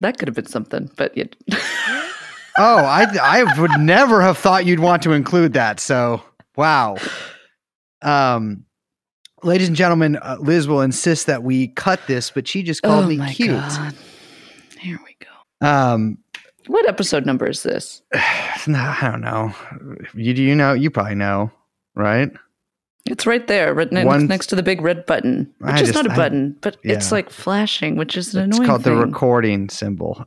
That could have been something, but it. I would never have thought you'd want to include that. So, wow. Ladies and gentlemen, Liz will insist that we cut this, but she just called me cute. God. Here we go. What episode number is this? I don't know. You know? You probably know, right? It's right there, written next to the big red button, which is not a button, but it's like flashing, which is an annoying thing. It's called the recording symbol.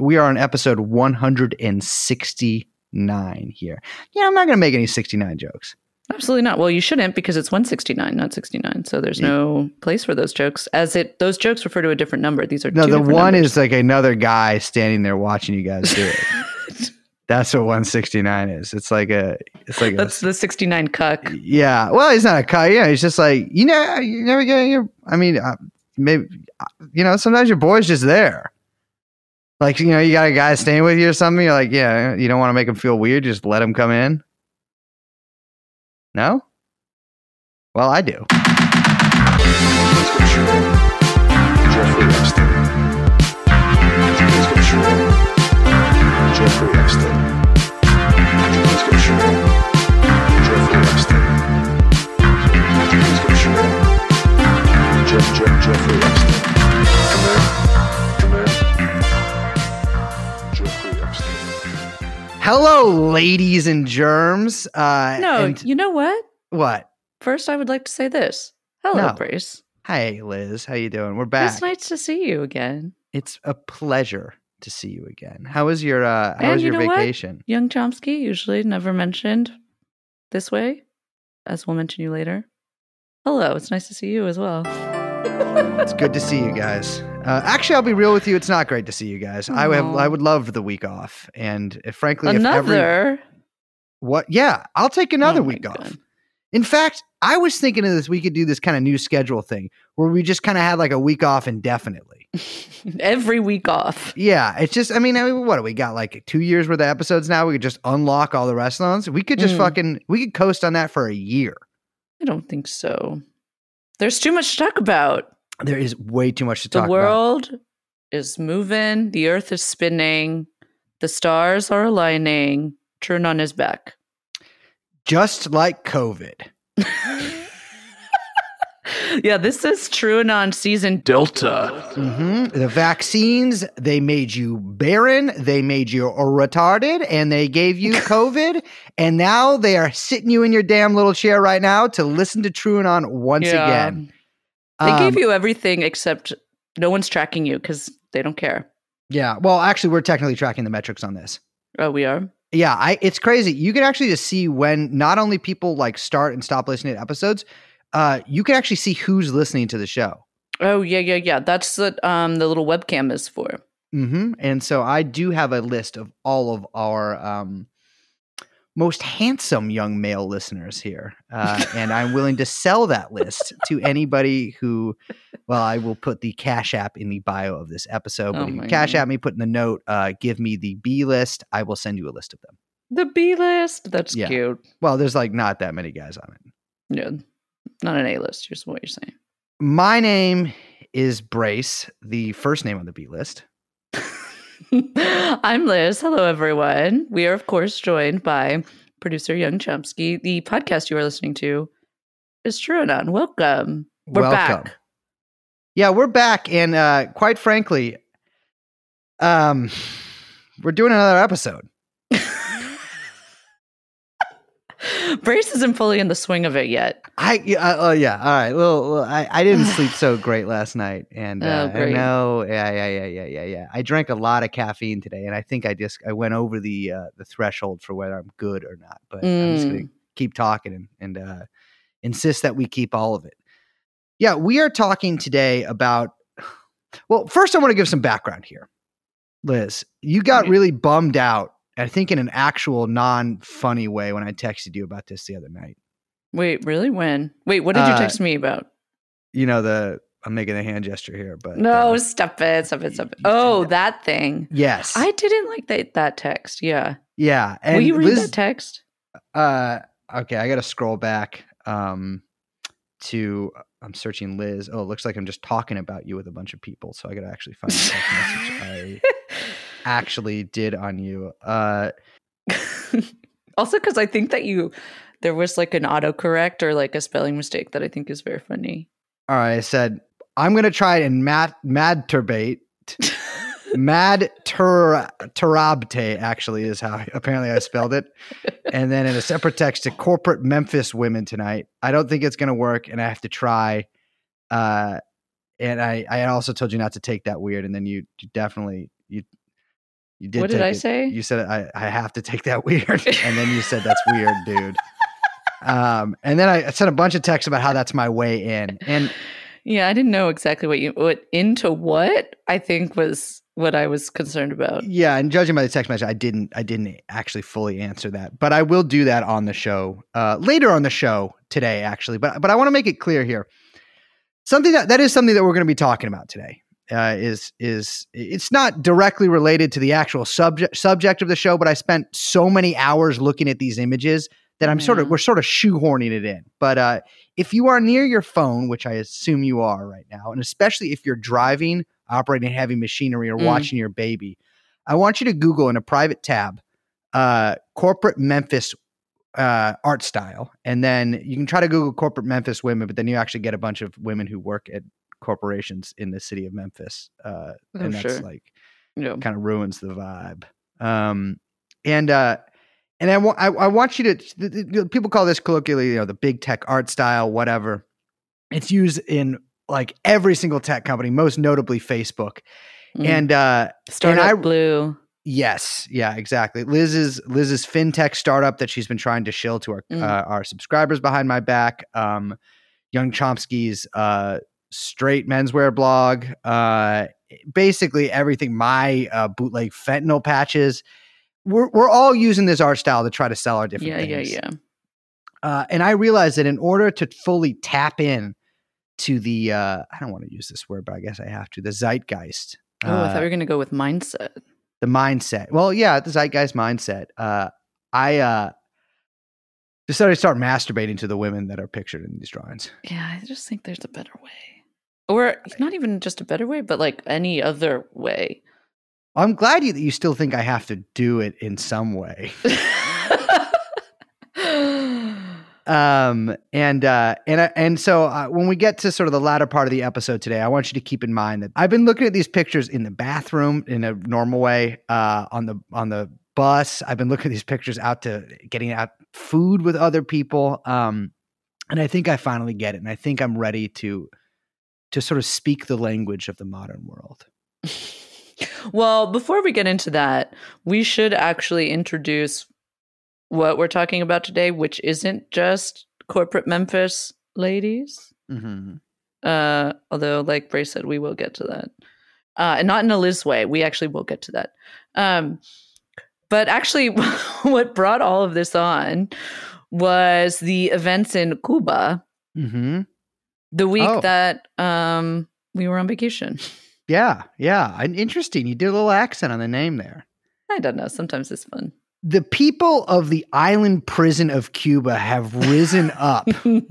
We are on episode 169 here. Yeah, I'm not going to make any 69 jokes. Absolutely not. Well, you shouldn't, because it's 169, not 69. So there's no place for those jokes. Those jokes refer to a different number. These are two different numbers. Is like another guy standing there watching you guys do it. That's what 169 is. That's the 69 cuck. Yeah. Well, he's not a cuck. Yeah. He's just like, you never get your, I mean, maybe, sometimes your boy's just there. Like, you got a guy staying with you or something. You're like, yeah, you don't want to make him feel weird. Just let him come in. No? Well, I do. Hello, ladies and germs. You know what? What? First, I would like to say this. Hello, Bryce. Hey, Liz. How you doing? We're back. It's nice to see you again. It's a pleasure to see you again. How was your vacation? What? Young Chomsky, usually never mentioned this way, as we'll mention you later. Hello. It's nice to see you as well. It's good to see you guys. Actually, I'll be real with you. It's not great to see you guys. Aww. I would love the week off. And frankly, yeah, I'll take another week off. In fact, I was thinking of this. We could do this kind of new schedule thing where we just kind of had like a week off indefinitely. Every week off. Yeah. It's just, what do we got? Like 2 years worth of episodes now. We could just unlock all the rest of those. We could just we could coast on that for a year. I don't think so. There's too much to talk about. There is way too much to talk about. The world is moving. The earth is spinning. The stars are aligning. Turn on his back. Just like COVID. Yeah, this is True Anon season Delta. Mm-hmm. The vaccines, they made you barren. They made you retarded. And they gave you COVID. And now they are sitting you in your damn little chair right now to listen to True Anon once again. They gave you everything except no one's tracking you because they don't care. Yeah. Well, actually, we're technically tracking the metrics on this. Oh, we are? Yeah. It's crazy. You can actually just see when not only people like start and stop listening to episodes, you can actually see who's listening to the show. Oh, yeah. That's what the little webcam is for. Mm-hmm. And so I do have a list of all of our most handsome young male listeners here. And I'm willing to sell that list to anybody who, I will put the Cash App in the bio of this episode. But if you Cash App me, put in the note, give me the B list. I will send you a list of them. The B list? That's cute. Well, there's like not that many guys on it. Yeah. Not an A-list, here's what you're saying. My name is Bryce, the first name on the B-list. I'm Liz. Hello, everyone. We are, of course, joined by producer Young Chomsky. The podcast you are listening to is True Anon. Welcome. Welcome. Back. Yeah, we're back. And quite frankly, we're doing another episode. Bryce isn't fully in the swing of it yet. All right. Well, I didn't sleep so great last night, and I know, yeah. I drank a lot of caffeine today, and I think I went over the threshold for whether I'm good or not. But I'm just gonna keep talking and insist that we keep all of it. Yeah, we are talking today about. Well, first I want to give some background here, Liz. You got really bummed out. I think in an actual non-funny way when I texted you about this the other night. Wait, really? When? Wait, what did you text me about? I'm making a hand gesture here, but. No, stop it. Oh, that thing. Yes. I didn't like that text. Yeah. Yeah. And will you read that text? Okay. I got to scroll back to, I'm searching Liz. Oh, it looks like I'm just talking about you with a bunch of people. So I got to actually find the text message I actually did on you. Also, because I think that there was like an autocorrect or like a spelling mistake that I think is very funny. All right. I said, I'm going to try and mad-turbate. Mad-turabte actually is how apparently I spelled it. And then in a separate text to Corporate Memphis women tonight. I don't think it's going to work and I have to try. And I also told you not to take that weird. And then you definitely did. What did I say? You said, I have to take that weird. And then you said, that's weird, dude. And then I sent a bunch of texts about how that's my way in. And yeah, I didn't know exactly what I think was what I was concerned about. Yeah. And judging by the text message, I didn't actually fully answer that, but I will do that on the show later on the show today, actually. But I want to make it clear here. Something that is something that we're going to be talking about today is it's not directly related to the actual subject of the show, but I spent so many hours looking at these images that I'm we're sort of shoehorning it in. But if you are near your phone, which I assume you are right now, and especially if you're driving, operating heavy machinery, or watching your baby, I want you to Google in a private tab, Corporate Memphis art style, and then you can try to Google Corporate Memphis women, but then you actually get a bunch of women who work at corporations in the city of Memphis, and that's sure. Like kind of ruins the vibe. And I want you to people call this colloquially, the big tech art style, whatever. It's used in like every single tech company, most notably Facebook, and Startup Blue. Yes. Yeah, exactly. Liz's fintech startup that she's been trying to shill to our subscribers behind my back. Young Chomsky's straight menswear blog. Basically everything. My bootleg fentanyl patches. We're all using this art style to try to sell our different things. Yeah. And I realized that in order to fully tap in to the I don't want to use this word, but I guess I have to. The zeitgeist. I thought you were going to go with mindset. The mindset. Well, yeah, the zeitgeist mindset. I decided to start masturbating to the women that are pictured in these drawings. Yeah, I just think there's a better way. Or not even just a better way, but like any other way. I'm glad that you still think I have to do it in some way. So when we get to sort of the latter part of the episode today, I want you to keep in mind that I've been looking at these pictures in the bathroom in a normal way, on the bus. I've been looking at these pictures out to getting out food with other people. And I think I finally get it. And I think I'm ready to sort of speak the language of the modern world. Well, before we get into that, we should actually introduce what we're talking about today, which isn't just Corporate Memphis ladies. Mm-hmm. Although, like Bryce said, we will get to that. And not in a Liz way. We actually will get to that. But actually, what brought all of this on was the events in Cuba the week that we were on vacation. Yeah. Interesting. You did a little accent on the name there. I don't know. Sometimes it's fun. The people of the island prison of Cuba have risen up. In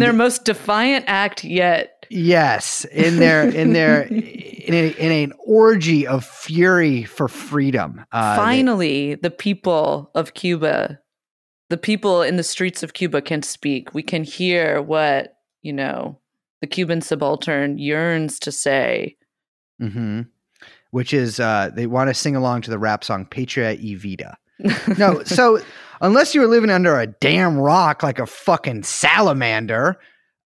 their most defiant act yet. Yes, in an orgy of fury for freedom. Finally, the people of Cuba, the people in the streets of Cuba can speak. We can hear what, the Cuban subaltern yearns to say. Mm-hmm. Which is they want to sing along to the rap song Patria y Vida. No, so unless you were living under a damn rock like a fucking salamander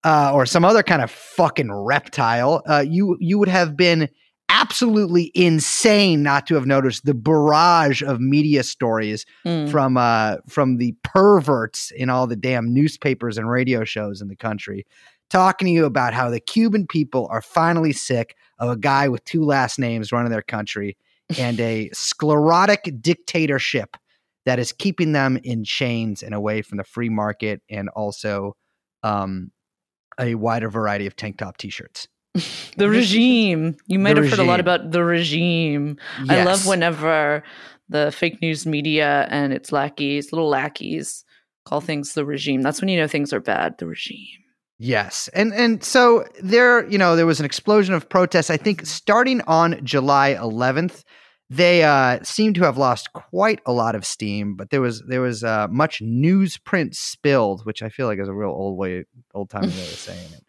or some other kind of fucking reptile, you would have been absolutely insane not to have noticed the barrage of media stories from the perverts in all the damn newspapers and radio shows in the country talking to you about how the Cuban people are finally sick of a guy with two last names running their country and a sclerotic dictatorship that is keeping them in chains and away from the free market and also a wider variety of tank top T-shirts. The regime. You might have heard a lot about the regime. Yes. I love whenever the fake news media and its lackeys, little lackeys, call things the regime. That's when you know things are bad, the regime. Yes. And so there, you know, there was an explosion of protests. I think starting on July 11th, they seem to have lost quite a lot of steam, but there was much newsprint spilled, which I feel like is a real old time way of saying it,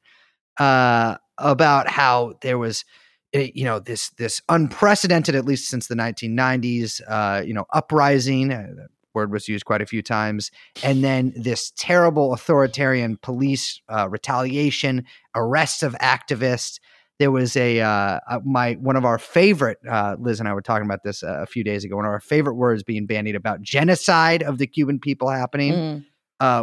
about how there was, you know, this unprecedented, at least since the 1990s, you know, uprising. Word was used quite a few times, and then this terrible authoritarian police retaliation, arrests of activists. There was a one of our favorite, Liz and I were talking about this a few days ago, one of our favorite words being bandied about genocide of the Cuban people happening,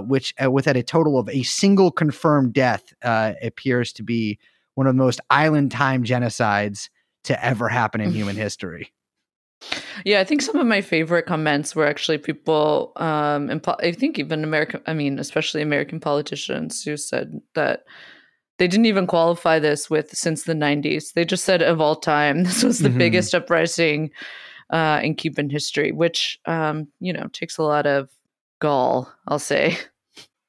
which without a total of a single confirmed death appears to be one of the most island time genocides to ever happen in human history. Yeah, I think some of my favorite comments were actually people, I think even especially American politicians who said that they didn't even qualify this with since the 90s. They just said of all time, this was the biggest uprising in Cuban history, which, you know, takes a lot of gall, I'll say.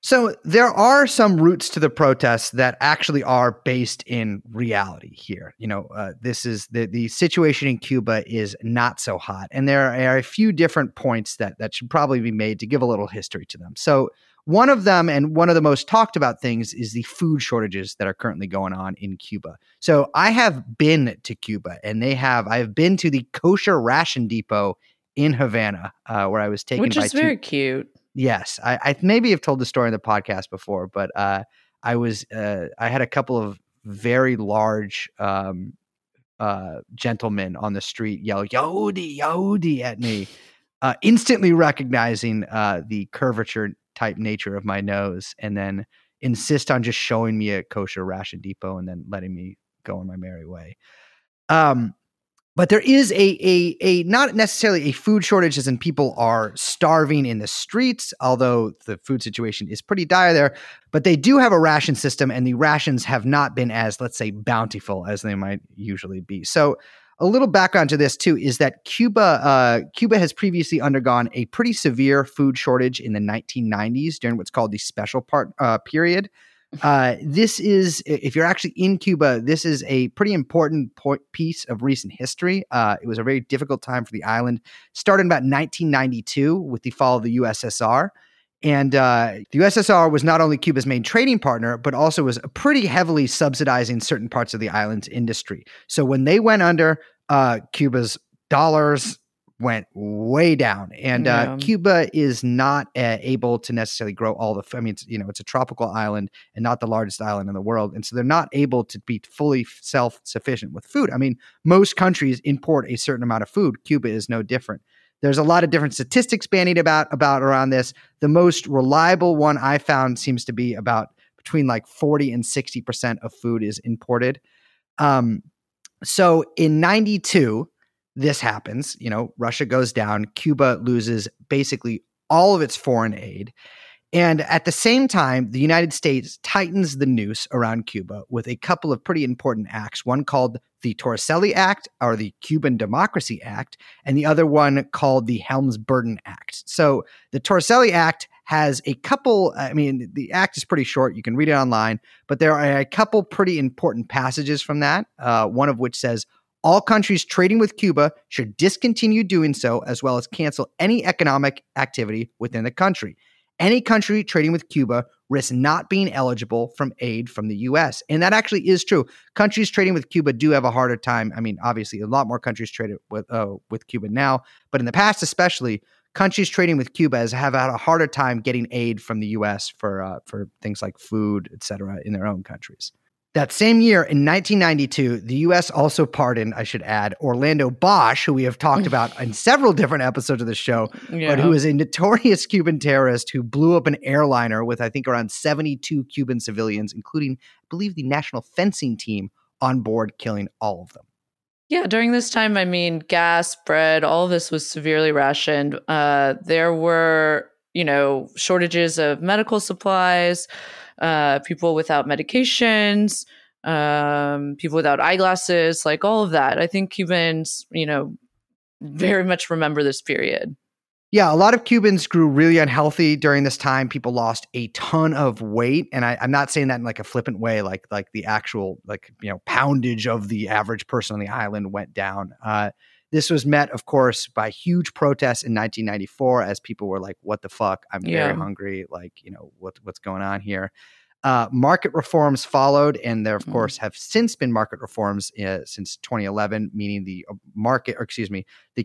So there are some roots to the protests that actually are based in reality here. You know, this is the situation in Cuba is not so hot. And there are a few different points that should probably be made to give a little history to them. So one of them, and one of the most talked about things, is the food shortages that are currently going on in Cuba. So I have been to Cuba, and I've been to the kosher ration depot in Havana, where I was taken by two. Which is very cute. Yes, I maybe have told the story on the podcast before, but I had a couple of very large gentlemen on the street yell "Yahudi, Yahudi" at me, instantly recognizing the curvature type nature of my nose, and then insist on just showing me a kosher ration depot and then letting me go on my merry way. But there is a not necessarily a food shortage, as in people are starving in the streets, although the food situation is pretty dire there. But they do have a ration system, and the rations have not been as, let's say, bountiful as they might usually be. So a little background to this, too, is that Cuba has previously undergone a pretty severe food shortage in the 1990s during what's called the special period. This is, if you're actually in Cuba, this is a pretty important piece of recent history. It was a very difficult time for the island. Started about 1992 with the fall of the USSR. And the USSR was not only Cuba's main trading partner, but also was pretty heavily subsidizing certain parts of the island's industry. So when they went under, Cuba's dollars went way down, and Cuba is not able to necessarily grow all the. I mean, it's a tropical island and not the largest island in the world, and so they're not able to be fully self-sufficient with food. I mean, most countries import a certain amount of food. Cuba is no different. There's a lot of different statistics bandied about around this. The most reliable one I found seems to be about between like 40 and 60% of food is imported. So in 92. This happens, you know, Russia goes down, Cuba loses basically all of its foreign aid. And at the same time, the United States tightens the noose around Cuba with a couple of pretty important acts, one called the Torricelli Act, or the Cuban Democracy Act, and the other one called the Helms-Burton Act. So the Torricelli Act has a couple, I mean, the act is pretty short. You can read it online, but there are a couple pretty important passages from that, one of which says, all countries trading with Cuba should discontinue doing so, as well as cancel any economic activity within the country. Any country trading with Cuba risks not being eligible for aid from the U.S. And that actually is true. Countries trading with Cuba do have a harder time. I mean, obviously, a lot more countries trade with Cuba now. But in the past, especially, countries trading with Cuba have had a harder time getting aid from the U.S. for things like food, et cetera, in their own countries. That same year, in 1992, the U.S. also pardoned, I should add, Orlando Bosch, who we have talked about in several different episodes of the show, but who is a notorious Cuban terrorist who blew up an airliner with, I think, around 72 Cuban civilians, including, I believe, the national fencing team on board, killing all of them. Yeah, during this time, I mean, gas, bread, all of this was severely rationed. There were, you know, shortages of medical supplies, people without medications, people without eyeglasses, like all of that. I think Cubans, you know, very much remember this period. Yeah, a lot of Cubans grew really unhealthy during this time. People lost a ton of weight. And I'm not saying that in like a flippant way, like the actual, like, you know, poundage of the average person on the island went down. This was met, of course, by huge protests in 1994 as people were like, what the fuck? I'm very hungry. Like, you know, what's going on here? Market reforms followed, and there, of course, have since been market reforms since 2011, meaning the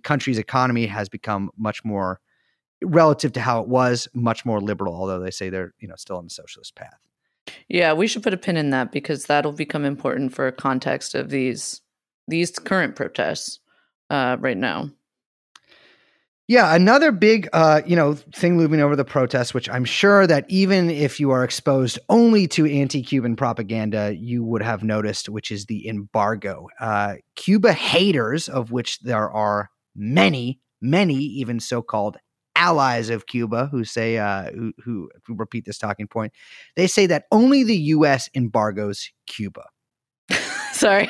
country's economy has become much more, relative to how it was, much more liberal, although they say they're, you know, still on the socialist path. Yeah, we should put a pin in that because that'll become important for context of these current protests right now. Yeah, another big, thing looming over the protests, which I'm sure that even if you are exposed only to anti-Cuban propaganda, you would have noticed, which is the embargo. Cuba haters, of which there are many, many, even so-called allies of Cuba, who say, who repeat this talking point, they say that only the U.S. embargoes Cuba. Sorry,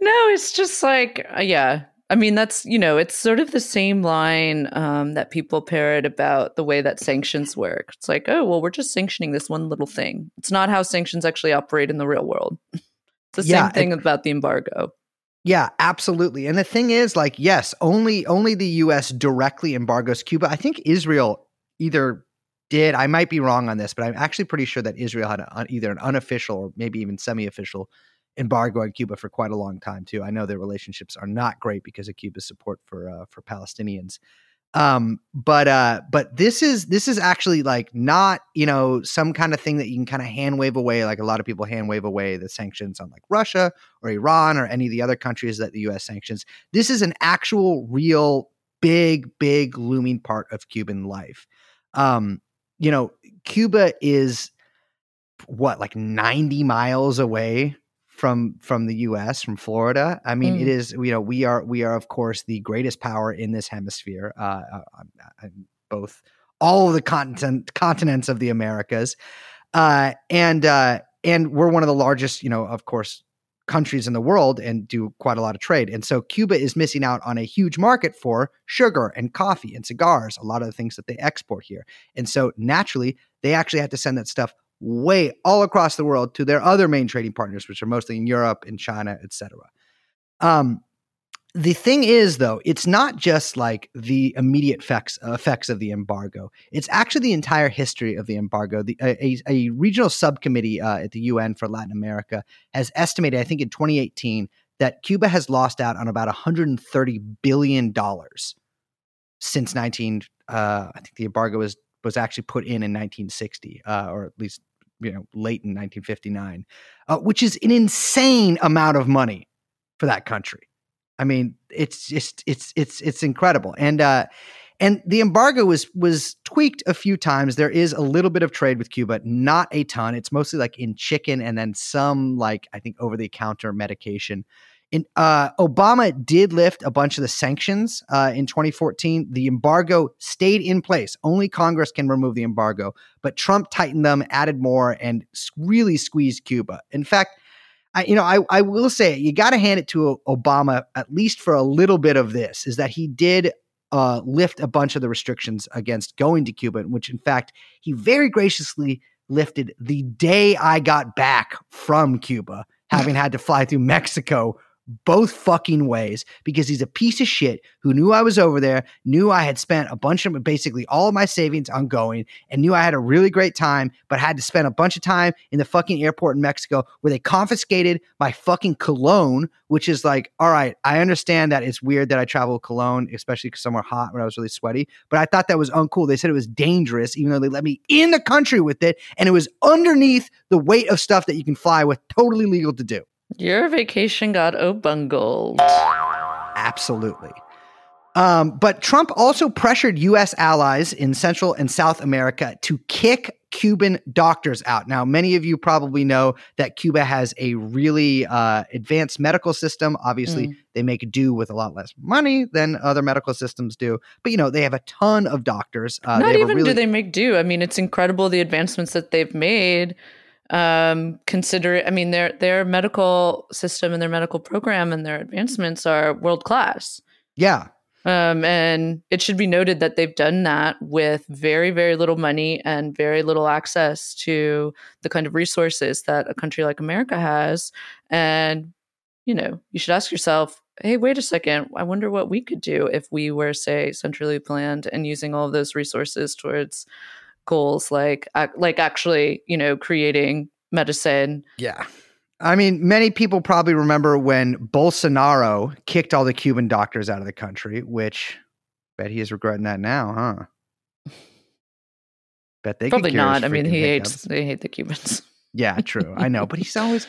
no, it's just like, yeah. I mean, that's, you know, it's sort of the same line that people parrot about the way that sanctions work. It's like, oh, well, we're just sanctioning this one little thing. It's not how sanctions actually operate in the real world. It's the same thing about the embargo. Yeah, absolutely. And the thing is, like, yes, only the U.S. directly embargoes Cuba. I think Israel either did. I might be wrong on this, but I'm actually pretty sure that Israel had either an unofficial or maybe even semi-official embargo on Cuba for quite a long time too. I know their relationships are not great because of Cuba's support for Palestinians. But this is actually like not, you know, some kind of thing that you can kind of hand wave away. Like a lot of people hand wave away the sanctions on like Russia or Iran or any of the other countries that the U.S. sanctions. This is an actual real big looming part of Cuban life. You know, Cuba is what, like 90 miles away from the U.S., from Florida. I mean, it is, you know, we are, of course, the greatest power in this hemisphere, both all of the continents of the Americas. And we're one of the largest, you know, of course, countries in the world and do quite a lot of trade. And so Cuba is missing out on a huge market for sugar and coffee and cigars, a lot of the things that they export here. And so naturally, they actually have to send that stuff way all across the world to their other main trading partners, which are mostly in Europe and China, etc. The thing is, though, it's not just like the immediate effects of the embargo. It's actually the entire history of the embargo. A regional subcommittee at the UN for Latin America has estimated, I think in 2018, that Cuba has lost out on about $130 billion since I think the embargo was actually put in 1960, or at least, you know, late in 1959, which is an insane amount of money for that country. I mean, it's just it's incredible. And the embargo was tweaked a few times. There is a little bit of trade with Cuba, not a ton. It's mostly like in chicken and then some, like, I think, over the counter medication. Obama did lift a bunch of the sanctions in 2014. The embargo stayed in place. Only Congress can remove the embargo, but Trump tightened them, added more, and really squeezed Cuba. In fact, I will say you got to hand it to Obama, at least for a little bit of this, is that he did lift a bunch of the restrictions against going to Cuba, which in fact he very graciously lifted the day I got back from Cuba, having had to fly through Mexico both fucking ways, because he's a piece of shit who knew I was over there, knew I had spent a bunch of, basically all of my savings on going, and knew I had a really great time, but had to spend a bunch of time in the fucking airport in Mexico where they confiscated my fucking cologne, which is like, all right, I understand that it's weird that I travel with cologne, especially because somewhere hot when I was really sweaty, but I thought that was uncool. They said it was dangerous, even though they let me in the country with it, and it was underneath the weight of stuff that you can fly with, totally legal to do. Your vacation got bungled. Absolutely. But Trump also pressured U.S. allies in Central and South America to kick Cuban doctors out. Now, many of you probably know that Cuba has a really advanced medical system. Obviously, they make do with a lot less money than other medical systems do. But, you know, they have a ton of doctors. Not even do they make do. I mean, it's incredible the advancements that they've made. Their medical system and their medical program and their advancements are world class. Yeah. And it should be noted that they've done that with very, very little money and very little access to the kind of resources that a country like America has. And, you know, you should ask yourself, hey, wait a second, I wonder what we could do if we were, say, centrally planned and using all of those resources towards goals like actually, you know, creating medicine. Yeah. I mean, many people probably remember when Bolsonaro kicked all the Cuban doctors out of the country, which I bet he is regretting that now, huh? Bet they probably not. I mean, they hate the Cubans. Yeah, true. I know, but he's always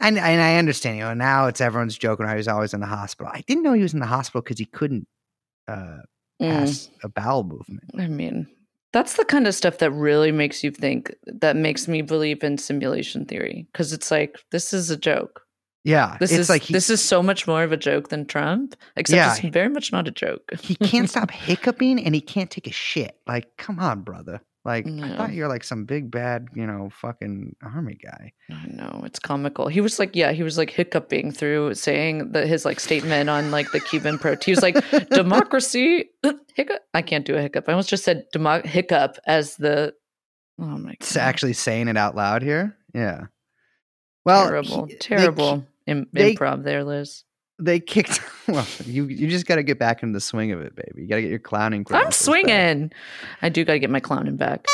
and I understand, you know, now it's everyone's joking how he's always in the hospital. I didn't know he was in the hospital because he couldn't pass a bowel movement. I mean, that's the kind of stuff that really makes you think, that makes me believe in simulation theory, because it's like, this is a joke. Yeah. This is so much more of a joke than Trump, except it's very much not a joke. He can't stop hiccuping and he can't take a shit. Like, come on, brother. Like, no. I thought you were like some big bad, you know, fucking army guy. I know, it's comical. He was like hiccuping through saying that his like statement on like the Cuban protest. He was like, democracy, hiccup. I can't do a hiccup. I almost just said hiccup as the, oh my God. It's actually saying it out loud here. Yeah. Well, terrible improv there, Liz. They kicked. Well, you just got to get back into the swing of it, baby. You got to get your clowning. I'm swinging. Back. I do got to get my clowning back.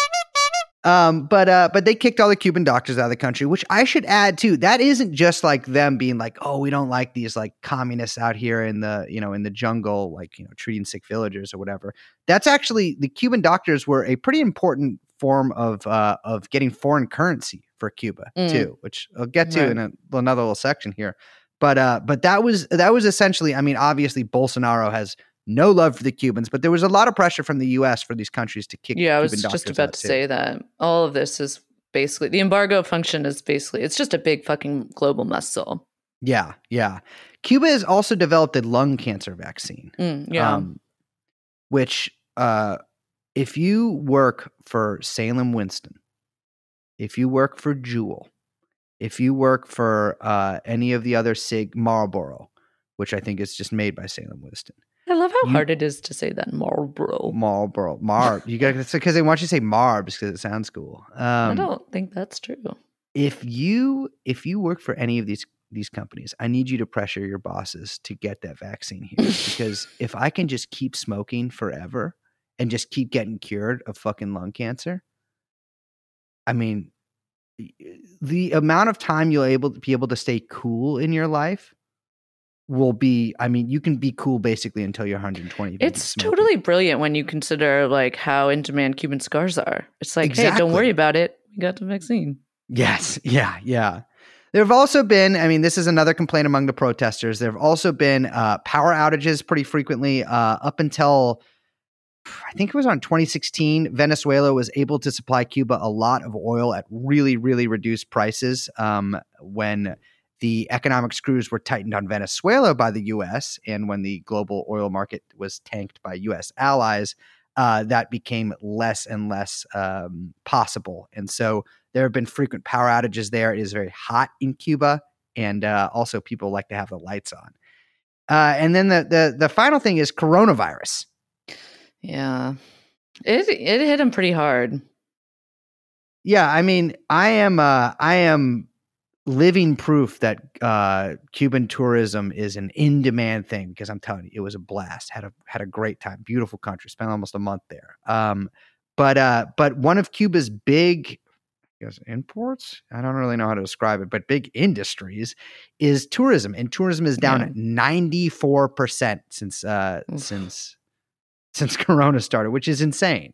But they kicked all the Cuban doctors out of the country, which I should add too. That isn't just like them being like, oh, we don't like these like communists out here in the jungle, like, you know, treating sick villagers or whatever. That's actually, the Cuban doctors were a pretty important form of getting foreign currency for Cuba too, which I'll get to in another little section here. But that was essentially, I mean, obviously Bolsonaro has no love for the Cubans, but there was a lot of pressure from the U.S. for these countries to kick Cuban doctors out. Yeah, I was just about to say that. All of this is basically, the embargo function is basically, it's just a big fucking global muscle. Yeah, yeah. Cuba has also developed a lung cancer vaccine. Which, if you work for Salem Winston, if you work for Juul, if you work for any of the other Marlboro, which I think is just made by Salem Winston. I love how hard it is to say that, Marlboro. You got, because they want you to say Marbs because it sounds cool. I don't think that's true. If you work for any of these companies, I need you to pressure your bosses to get that vaccine here, because if I can just keep smoking forever and just keep getting cured of fucking lung cancer, I mean, the amount of time you'll be able to stay cool in your life will be, I mean, you can be cool basically until you're 120. It's totally brilliant when you consider like how in demand Cuban cigars are. It's like, Hey, don't worry about it. We got the vaccine. Yes. Yeah. Yeah. There have also been, I mean, this is another complaint among the protesters. There have also been power outages pretty frequently up until, I think it was on 2016, Venezuela was able to supply Cuba a lot of oil at really, really reduced prices when the economic screws were tightened on Venezuela by the U.S. and when the global oil market was tanked by U.S. allies, that became less and less possible. And so there have been frequent power outages there. It is very hot in Cuba, and also people like to have the lights on. And then the final thing is coronavirus. Yeah, it hit him pretty hard. Yeah, I mean, I am living proof that Cuban tourism is an in demand thing, because I'm telling you, it was a blast. Had a great time. Beautiful country. Spent almost a month there. But one of Cuba's big imports, I don't really know how to describe it, but big industries is tourism, and tourism is down at 94% since Corona started, which is insane.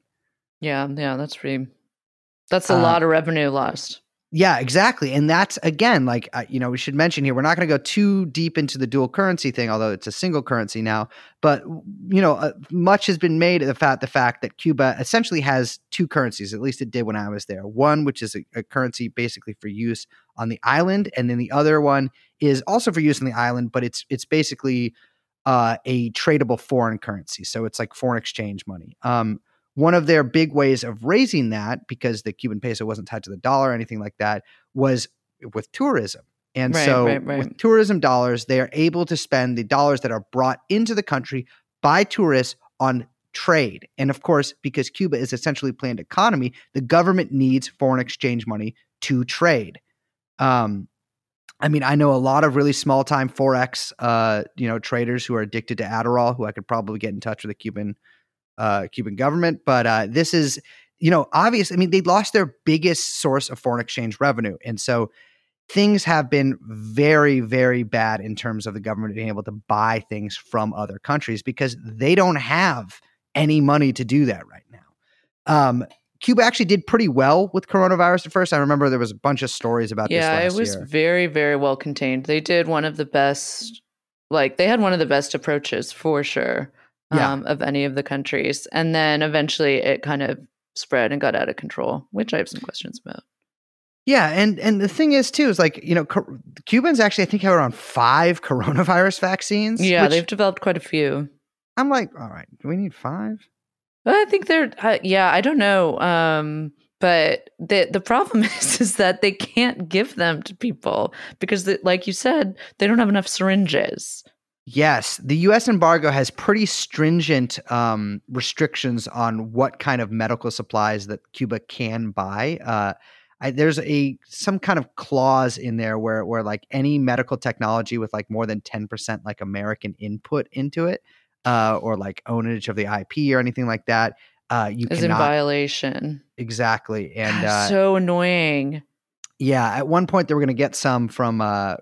Yeah, that's a lot of revenue lost. Yeah, exactly. And that's, again, like, we should mention here, we're not going to go too deep into the dual currency thing, although it's a single currency now. But, you know, much has been made of the fact that Cuba essentially has two currencies, at least it did when I was there. One, which is a currency basically for use on the island. And then the other one is also for use on the island, but it's basically a tradable foreign currency. So it's like foreign exchange money. One of their big ways of raising that, because the Cuban peso wasn't tied to the dollar or anything like that, was with tourism. And with tourism dollars, they are able to spend the dollars that are brought into the country by tourists on trade. And of course, because Cuba is essentially a planned economy, the government needs foreign exchange money to trade. I mean, I know a lot of really small-time Forex, traders who are addicted to Adderall, who I could probably get in touch with the Cuban government. But this is, obviously, I mean, they lost their biggest source of foreign exchange revenue. And so things have been very, very bad in terms of the government being able to buy things from other countries because they don't have any money to do that right now. Cuba actually did pretty well with coronavirus at first. I remember there was a bunch of stories about this last year. Yeah, it was very, very well contained. They did one of the best, they had one of the best approaches for sure of any of the countries. And then eventually it kind of spread and got out of control, which I have some questions about. Yeah, and the thing is, too, is Cubans actually, I think, have around 5 coronavirus vaccines. Yeah, they've developed quite a few. I'm like, all right, do we need 5? I think they're, I don't know. But the problem is that they can't give them to people because, like you said, they don't have enough syringes. Yes. The U.S. embargo has pretty stringent restrictions on what kind of medical supplies that Cuba can buy. There's some kind of clause in there where any medical technology with more than 10% American input into it. Or ownage of the IP or anything like that. Is in violation. Exactly. And so annoying. Yeah. At one point they were going to get some from a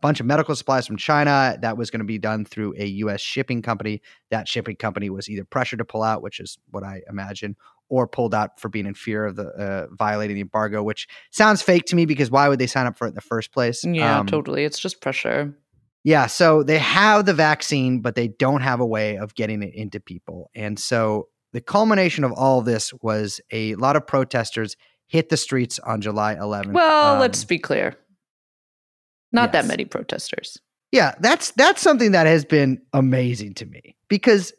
bunch of medical supplies from China. That was going to be done through a U.S. shipping company. That shipping company was either pressured to pull out, which is what I imagine, or pulled out for being in fear of the violating the embargo, which sounds fake to me because why would they sign up for it in the first place? Yeah, totally. It's just pressure. Yeah, so they have the vaccine, but they don't have a way of getting it into people. And so the culmination of all this was a lot of protesters hit the streets on July 11th. Well, let's be clear. Not that many protesters. Yeah, that's something that has been amazing to me. Because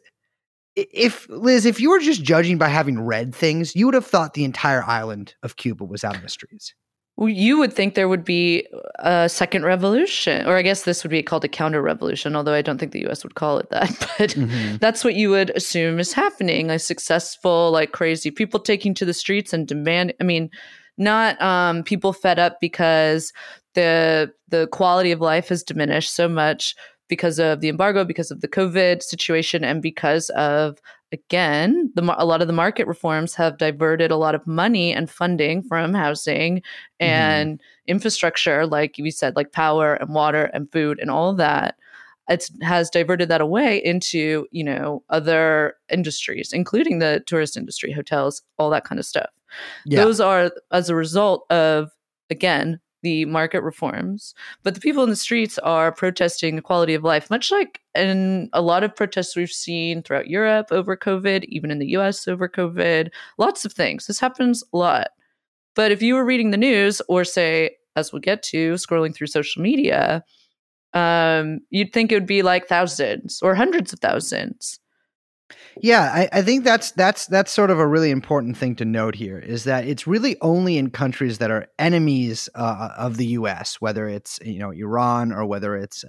if you were just judging by having read things, you would have thought the entire island of Cuba was out in the streets. You would think there would be a second revolution, or I guess this would be called a counter-revolution, although I don't think the U.S. would call it that. But that's what you would assume is happening, a successful, crazy people taking to the streets and not people fed up because the quality of life has diminished so much because of the embargo, because of the COVID situation, and because of, again, a lot of the market reforms have diverted a lot of money and funding from housing and infrastructure, like you said, power and water and food and all that. It has diverted that away into, other industries, including the tourist industry, hotels, all that kind of stuff. Yeah. Those are as a result of, again, the market reforms, but the people in the streets are protesting the quality of life, much like in a lot of protests we've seen throughout Europe over COVID, even in the US over COVID, lots of things. This happens a lot. But if you were reading the news or say, as we'll get to, scrolling through social media, you'd think it would be thousands or hundreds of thousands. Yeah, I think that's sort of a really important thing to note here is that it's really only in countries that are enemies of the U.S., whether it's Iran or whether it's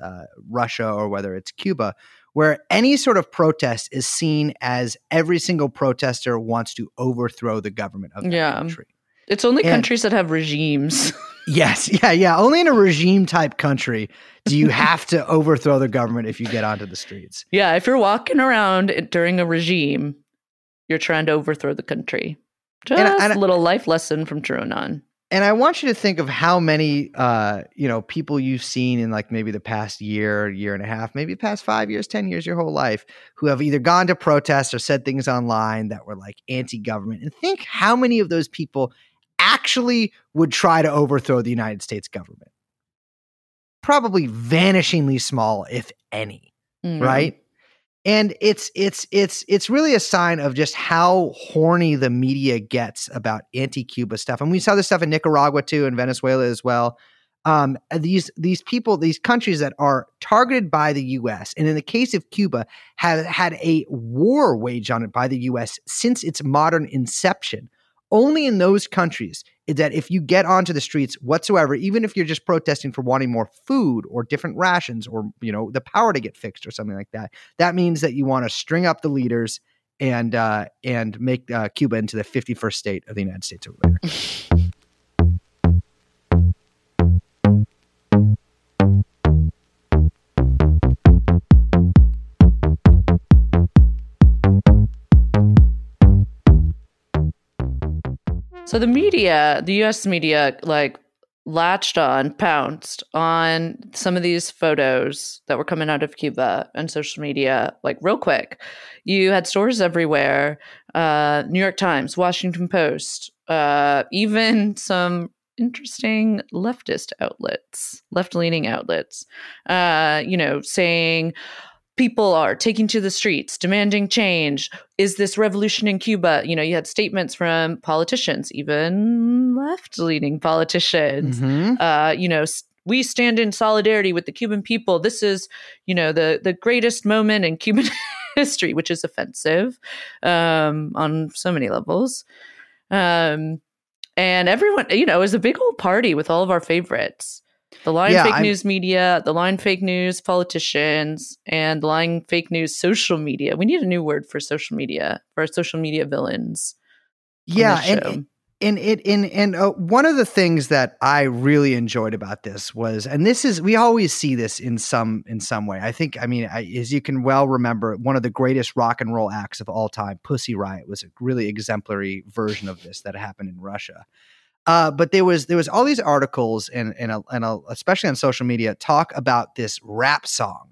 Russia or whether it's Cuba, where any sort of protest is seen as every single protester wants to overthrow the government of the country. It's only countries that have regimes. Yes. Yeah. Only in a regime type country do you have to overthrow the government if you get onto the streets. Yeah. If you're walking around during a regime, you're trying to overthrow the country. Just a little life lesson from True Anon. And I want you to think of how many, people you've seen in maybe the past year, year and a half, maybe the past 5 years, 10 years, your whole life, who have either gone to protests or said things online that were anti-government. And think how many of those people actually would try to overthrow the United States government. Probably vanishingly small, if any, right? And it's really a sign of just how horny the media gets about anti-Cuba stuff. And we saw this stuff in Nicaragua too, and Venezuela as well. These people, these countries that are targeted by the U.S., and in the case of Cuba, have had a war waged on it by the U.S. since its modern inception. Only in those countries is that if you get onto the streets whatsoever, even if you're just protesting for wanting more food or different rations or, you know, the power to get fixed or something like that, that means that you want to string up the leaders and make Cuba into the 51st state of the United States or whatever. So the media, the U.S. media, like pounced on some of these photos that were coming out of Cuba and social media, like real quick. You had stories everywhere, New York Times, Washington Post, even some interesting leftist outlets, left-leaning outlets, you know, saying people are taking to the streets, demanding change. Is this revolution in Cuba? You know, you had statements from politicians, even left-leaning politicians. Mm-hmm. You know, we stand in solidarity with the Cuban people. This is, you know, the greatest moment in Cuban history, which is offensive on so many levels. And everyone, you know, is a big old party with all of our favorites. The lying fake news media, the lying fake news politicians, and the lying fake news social media. We need a new word for social media, for our social media villains. Yeah, and one of the things that I really enjoyed about this was, and this is, we always see this in some way. I think, I mean, as you can well remember, one of the greatest rock and roll acts of all time, Pussy Riot, was a really exemplary version of this that happened in Russia. But there was all these articles and especially on social media talk about this rap song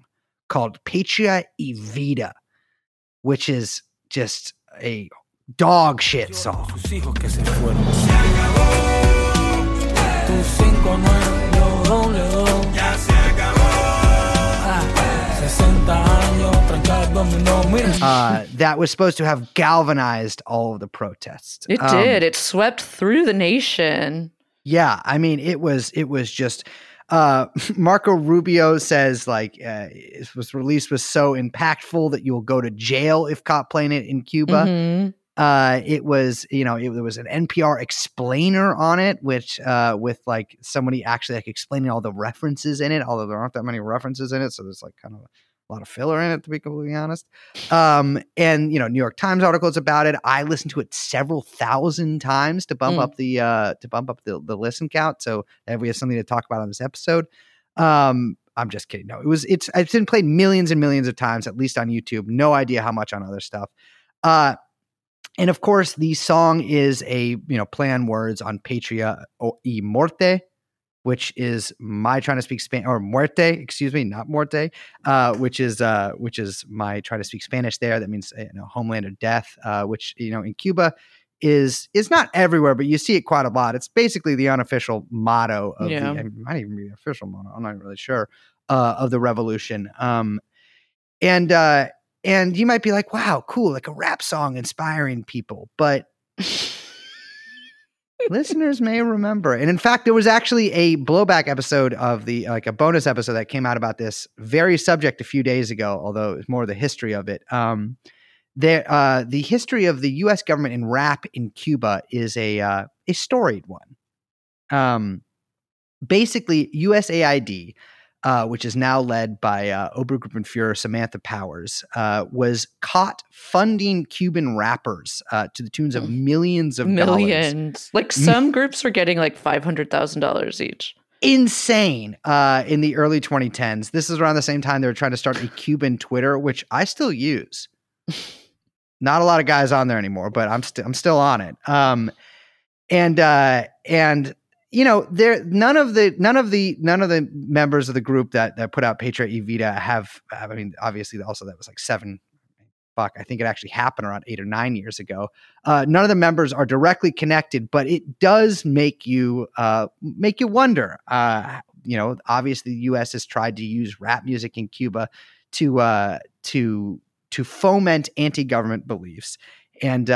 called Patria y Vida, which is just a dog shit song. That was supposed to have galvanized all of the protests. It did. It swept through the nation. Yeah, I mean, it was just. Marco Rubio says like it was released was so impactful that you'll go to jail if caught playing it in Cuba. Mm-hmm. It was, you know, there was an NPR explainer on it, which with like somebody actually like explaining all the references in it, although there aren't that many references in it, so there's like kind of a lot of filler in it, to be completely honest. And, you know, New York Times articles about it. I listened to it several thousand times to bump up the to bump up the listen count, so that we have something to talk about on this episode. I'm just kidding. No, it's been played millions and millions of times, at least on YouTube. No idea how much on other stuff. And of course, the song is a, you know, play on words on Patria o Muerte, which is my trying to speak Spanish, or muerte, excuse me, not muerte, which is my trying to speak Spanish there. That means, you know, homeland or death, which, you know, in Cuba is not everywhere, but you see it quite a lot. It's basically the unofficial motto of the, it might even be the official motto, I'm not really sure, of the revolution. And you might be like, wow, cool, like a rap song inspiring people, but listeners may remember. And in fact, there was actually a blowback episode of the, like a bonus episode that came out about this very subject a few days ago, although it's more the history of it. The history of the U.S. government in rap in Cuba is a storied one. Basically, USAID, which is now led by Obergruppenfuhrer Samantha Powers, was caught funding Cuban rappers to the tunes of millions of dollars. Like some groups were getting like $500,000 each. Insane in the early 2010s. This is around the same time they were trying to start a Cuban Twitter, which I still use. Not a lot of guys on there anymore, but I'm still on it. You know, none of the members of the group that put out Patria y Vida have. I mean, obviously, also that was like I think it actually happened around 8 or 9 years ago. None of the members are directly connected, but it does make you wonder. You know, obviously, the U.S. has tried to use rap music in Cuba to foment anti-government beliefs, and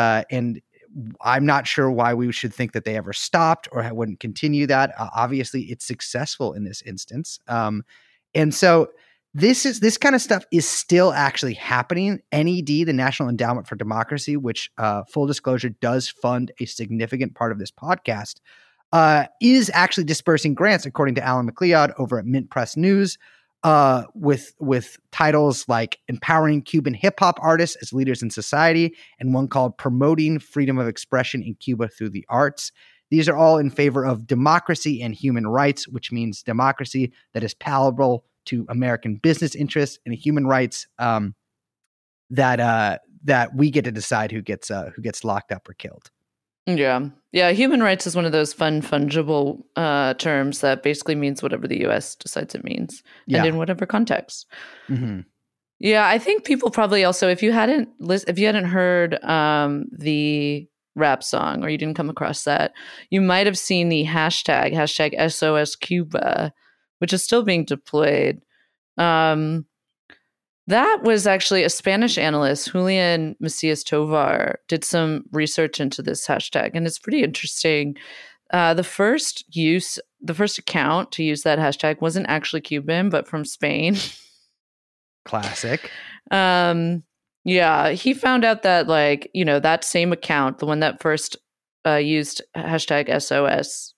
I'm not sure why we should think that they ever stopped or wouldn't continue that. Obviously, it's successful in this instance. And so This kind of stuff is still actually happening. NED, the National Endowment for Democracy, which full disclosure does fund a significant part of this podcast, is actually dispersing grants, according to Alan McLeod over at Mint Press News, with titles like Empowering Cuban Hip-Hop Artists as Leaders in Society and one called Promoting Freedom of Expression in Cuba Through the Arts. These are all in favor of democracy and human rights, which means democracy that is palatable to American business interests and human rights that we get to decide who gets locked up or killed. Yeah. Human rights is one of those fun, fungible terms that basically means whatever the U.S. decides it means, and in whatever context. Mm-hmm. Yeah, I think people probably also, if you hadn't heard the rap song or you didn't come across that, you might have seen the hashtag #SOSCuba, which is still being deployed. That was actually a Spanish analyst, Julian Macias Tovar, did some research into this hashtag, and it's pretty interesting. The first account to use that hashtag wasn't actually Cuban, but from Spain. Classic. Yeah, he found out that, that same account, the one that first used #SOSCuba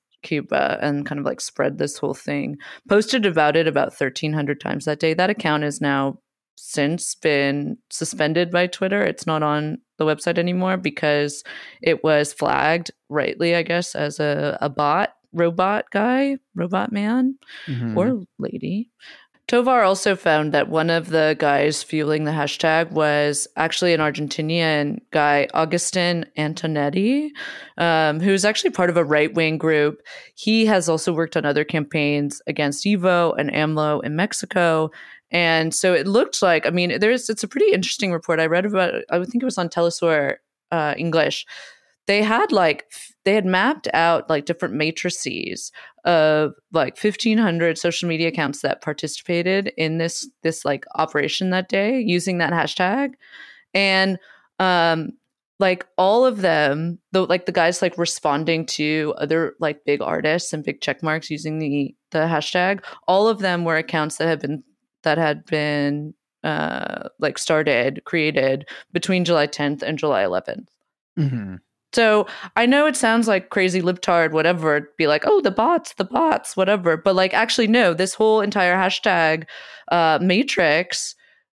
and kind of spread this whole thing, posted about it about 1,300 times that day. That account is now since been suspended by Twitter. It's not on the website anymore because it was flagged, rightly, I guess, as a bot, robot man, mm-hmm. or lady. Tovar also found that one of the guys fueling the hashtag was actually an Argentinian guy, Augustin Antonetti, who's actually part of a right-wing group. He has also worked on other campaigns against Evo and AMLO in Mexico. And so it looked like, it's a pretty interesting report I read about it. I think it was on Telesur English. They had mapped out different matrices of 1,500 social media accounts that participated in this operation that day using that hashtag. And all of them, though, the guys responding to other big artists and big check marks using the hashtag, all of them were accounts that had been created between July 10th and July 11th. Mm-hmm. So I know it sounds like crazy libtard, whatever, be like, oh, the bots, whatever. But actually, no, this whole entire hashtag matrix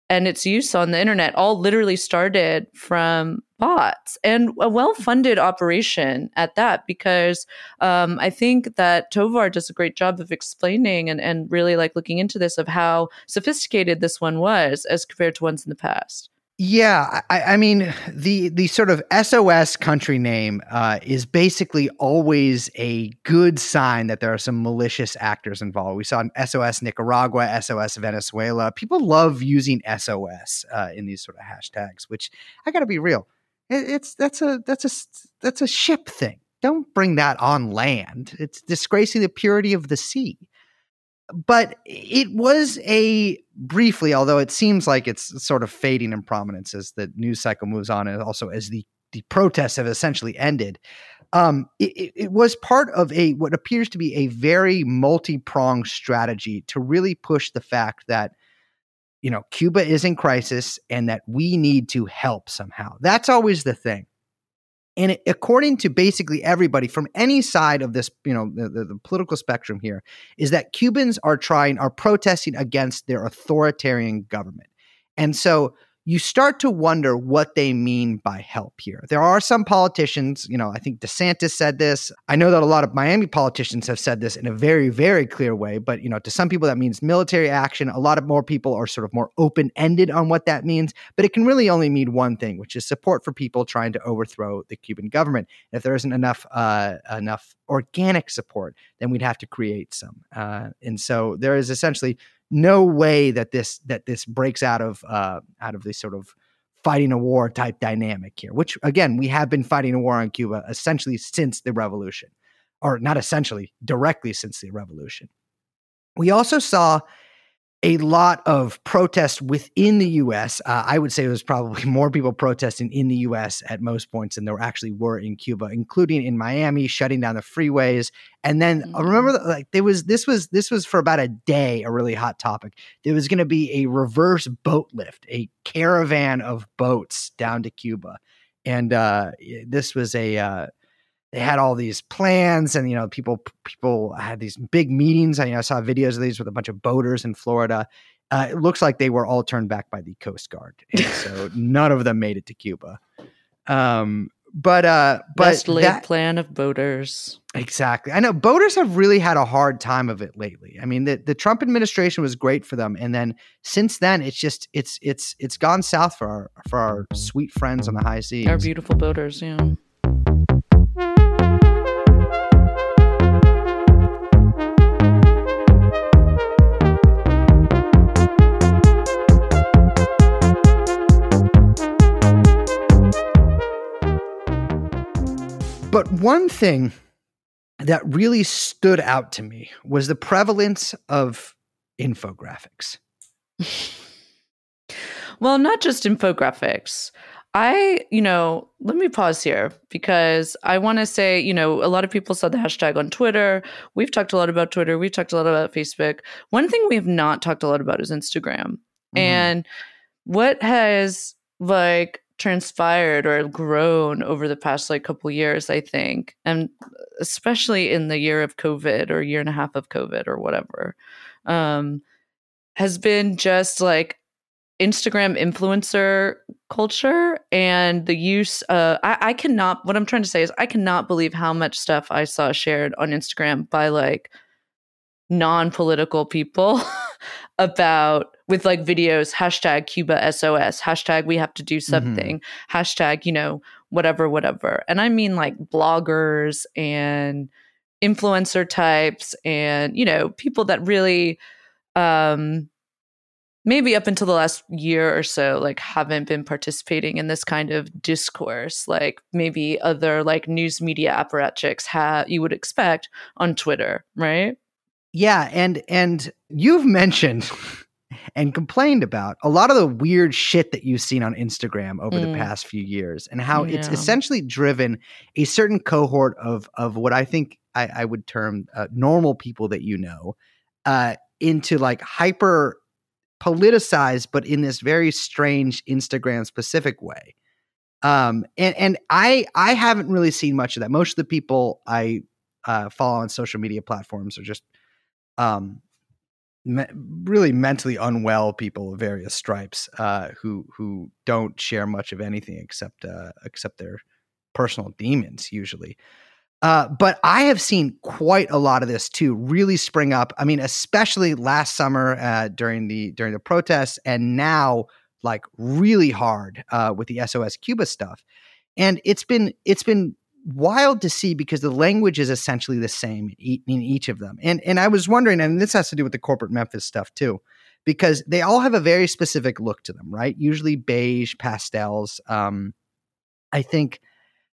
and its use on the internet all literally started from bots, and a well-funded operation at that, because I think that Tovar does a great job of explaining and really looking into this of how sophisticated this one was as compared to ones in the past. Yeah, the sort of SOS country name is basically always a good sign that there are some malicious actors involved. We saw an SOS Nicaragua, SOS Venezuela. People love using SOS in these sort of hashtags, which I got to be real. That's a ship thing. Don't bring that on land. It's disgracing the purity of the sea. But it was briefly, although it seems like it's sort of fading in prominence as the news cycle moves on and also as the protests have essentially ended, it was part of what appears to be a very multi-pronged strategy to really push the fact that, Cuba is in crisis and that we need to help somehow. That's always the thing. And according to basically everybody from any side of this, the political spectrum here, is that Cubans are protesting against their authoritarian government. And so you start to wonder what they mean by help here. There are some politicians, I think DeSantis said this. I know that a lot of Miami politicians have said this in a very, very clear way. But, to some people that means military action. A lot of more people are sort of more open-ended on what that means. But it can really only mean one thing, which is support for people trying to overthrow the Cuban government. If there isn't enough organic support, then we'd have to create some. And so there is essentially no way that this breaks out of this sort of fighting a war type dynamic here, which again, we have been fighting a war on Cuba essentially since the revolution, or not essentially, directly since the revolution. We also saw a lot of protest within the U.S. I would say there was probably more people protesting in the U.S. at most points than there actually were in Cuba, including in Miami, shutting down the freeways. And then I remember, this was for about a day, a really hot topic. There was going to be a reverse boat lift, a caravan of boats down to Cuba, and this was a. They had all these plans, and people had these big meetings. I saw videos of these with a bunch of boaters in Florida. It looks like they were all turned back by the Coast Guard, and so none of them made it to Cuba. But best laid plan of boaters. Exactly. I know boaters have really had a hard time of it lately. I mean, the Trump administration was great for them, and then since then, it's gone south for our sweet friends on the high seas. Our beautiful boaters, yeah. But one thing that really stood out to me was the prevalence of infographics. Well, not just infographics. Let me pause here because I want to say, a lot of people saw the hashtag on Twitter. We've talked a lot about Twitter. We've talked a lot about Facebook. One thing we have not talked a lot about is Instagram. Mm-hmm. And what has, transpired or grown over the past couple years, I think, and especially in the year of COVID or year and a half of COVID or whatever, has been just Instagram influencer culture and the use of, what I'm trying to say is I cannot believe how much stuff I saw shared on Instagram by non-political people about with videos, hashtag Cuba SOS, hashtag we have to do something, mm-hmm. hashtag, whatever. And I mean bloggers and influencer types and, people that really maybe up until the last year or so, haven't been participating in this kind of discourse, maybe other news media apparatchiks you would expect on Twitter, right? Yeah, and you've mentioned and complained about a lot of the weird shit that you've seen on Instagram over the past few years and how it's essentially driven a certain cohort of what I think I would term normal people that into hyper politicized, but in this very strange Instagram specific way. And I haven't really seen much of that. Most of the people I follow on social media platforms are just really mentally unwell people of various stripes who don't share much of anything except their personal demons usually. But I have seen quite a lot of this too really spring up. I mean, especially last summer during the protests, and now really hard with the SOS Cuba stuff. And it's been wild to see because the language is essentially the same in each of them. And I was wondering, and this has to do with the corporate Memphis stuff too, because they all have a very specific look to them, right? Usually beige, pastels. I think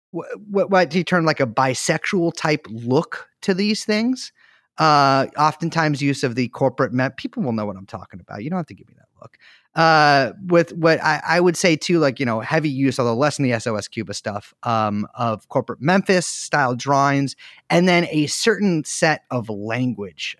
what do you term a bisexual type look to these things? Oftentimes use of the corporate people will know what I'm talking about. You don't have to give me that look. With what I would say too, heavy use, although less in the SOS Cuba stuff, of corporate Memphis style drawings, and then a certain set of language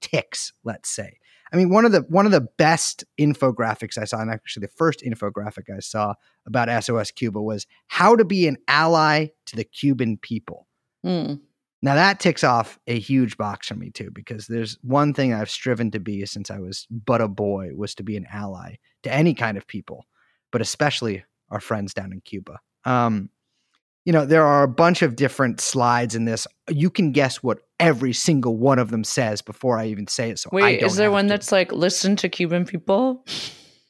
tics, let's say. I mean, one of the best infographics I saw, and actually the first infographic I saw about SOS Cuba was how to be an ally to the Cuban people. Mm. Now that ticks off a huge box for me too, because there's one thing I've striven to be since I was but a boy was to be an ally to any kind of people, but especially our friends down in Cuba. There are a bunch of different slides in this. You can guess what every single one of them says before I even say it. So wait, is there one that's listen to Cuban people?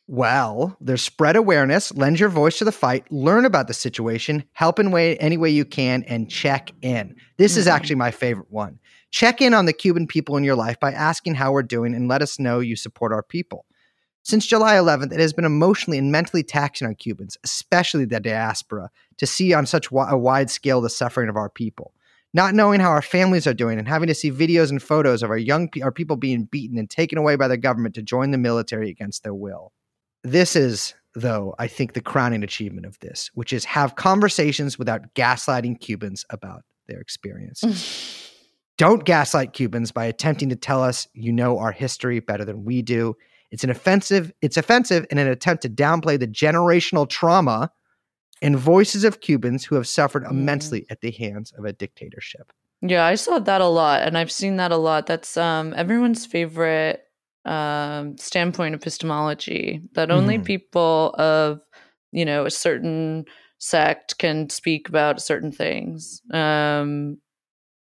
Well, there's spread awareness, lend your voice to the fight, learn about the situation, help in any way you can, and check in. This is actually my favorite one. Check in on the Cuban people in your life by asking how we're doing and let us know you support our people. Since July 11th, it has been emotionally and mentally taxing on Cubans, especially the diaspora, to see on such a wide scale the suffering of our people. not knowing how our families are doing and having to see videos and photos of our people being beaten and taken away by the government to join the military against their will. This is, though, I think the crowning achievement of this, which is have conversations without gaslighting Cubans about their experiences. Don't gaslight Cubans by attempting to tell us you know our history better than we do. It's offensive in an attempt to downplay the generational trauma and voices of Cubans who have suffered immensely at the hands of a dictatorship. Yeah, I saw that a lot, and I've seen that a lot. That's everyone's favorite standpoint epistemology, that only people of, you know, a certain sect can speak about certain things.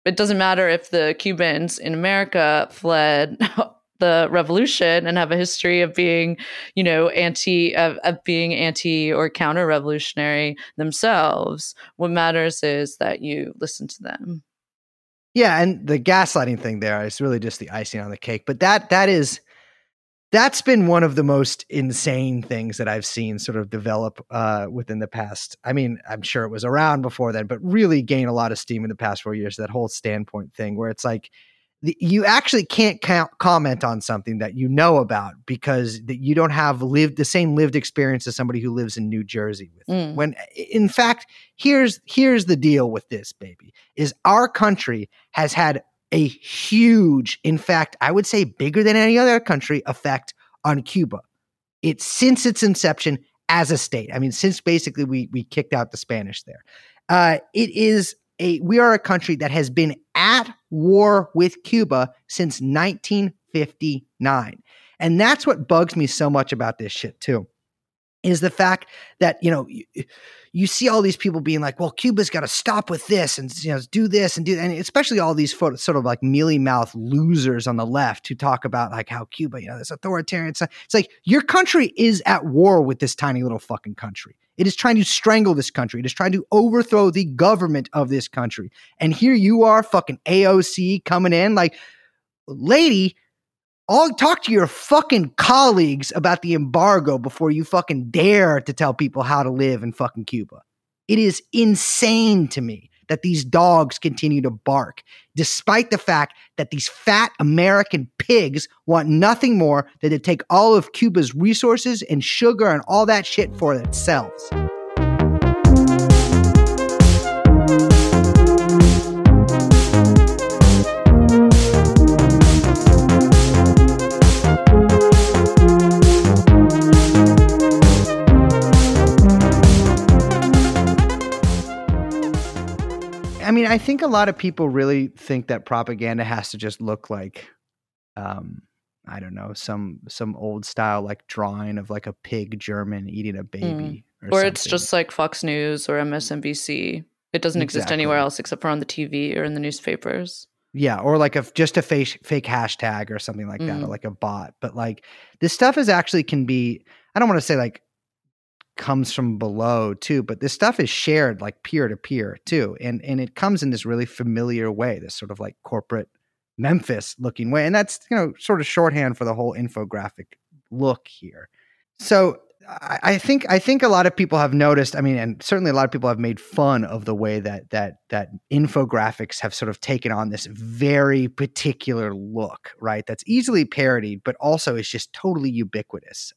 It doesn't matter if the Cubans in America fled the revolution and have a history of being, you know, anti or counter-revolutionary themselves. What matters is that you listen to them. Yeah, and the gaslighting thing there is really just the icing on the cake. But that's been one of the most insane things that I've seen sort of develop within the past. I mean, I'm sure it was around before then, but really gain a lot of steam in the past 4 years, that whole standpoint thing where it's like, you actually can't comment on something that you know about because you don't have the same lived experience as somebody who lives in New Jersey. When in fact, here's the deal with this, baby, is our country has had a huge, in fact, I would say bigger than any other country, effect on Cuba. It's since its inception as a state. I mean, since basically we kicked out the Spanish there. We are a country that has been at war with Cuba since 1959. And that's what bugs me so much about this shit too, is the fact that, you know, you see all these people being like, well, Cuba's got to stop with this and, you know, do this and do that. And especially all these sort of like mealy-mouthed losers on the left who talk about like how Cuba, you know, this authoritarian stuff. It's like your country is at war with this tiny little fucking country. It is trying to strangle this country. It is trying to overthrow the government of this country. And here you are, fucking AOC coming in like, lady, I'll talk to your fucking colleagues about the embargo before you fucking dare to tell people how to live in fucking Cuba. It is insane to me that these dogs continue to bark, despite the fact that these fat American pigs want nothing more than to take all of Cuba's resources and sugar and all that shit for themselves. I mean, I think a lot of people really think that propaganda has to just look like, I don't know, some old style like drawing of like a pig German eating a baby. Or something. It's just like Fox News or MSNBC. It doesn't exist anywhere else except for on the TV or in the newspapers. Yeah, or like just a fake hashtag or something like that, or like a bot. But like this stuff is actually can be, I don't want to say like, comes from below too, but this stuff is shared like peer to peer too. And it comes in this really familiar way, this sort of like corporate Memphis looking way. And that's, you know, sort of shorthand for the whole infographic look here. So I think a lot of people have noticed, I mean, and certainly a lot of people have made fun of the way that infographics have sort of taken on this very particular look, right? That's easily parodied, but also is just totally ubiquitous.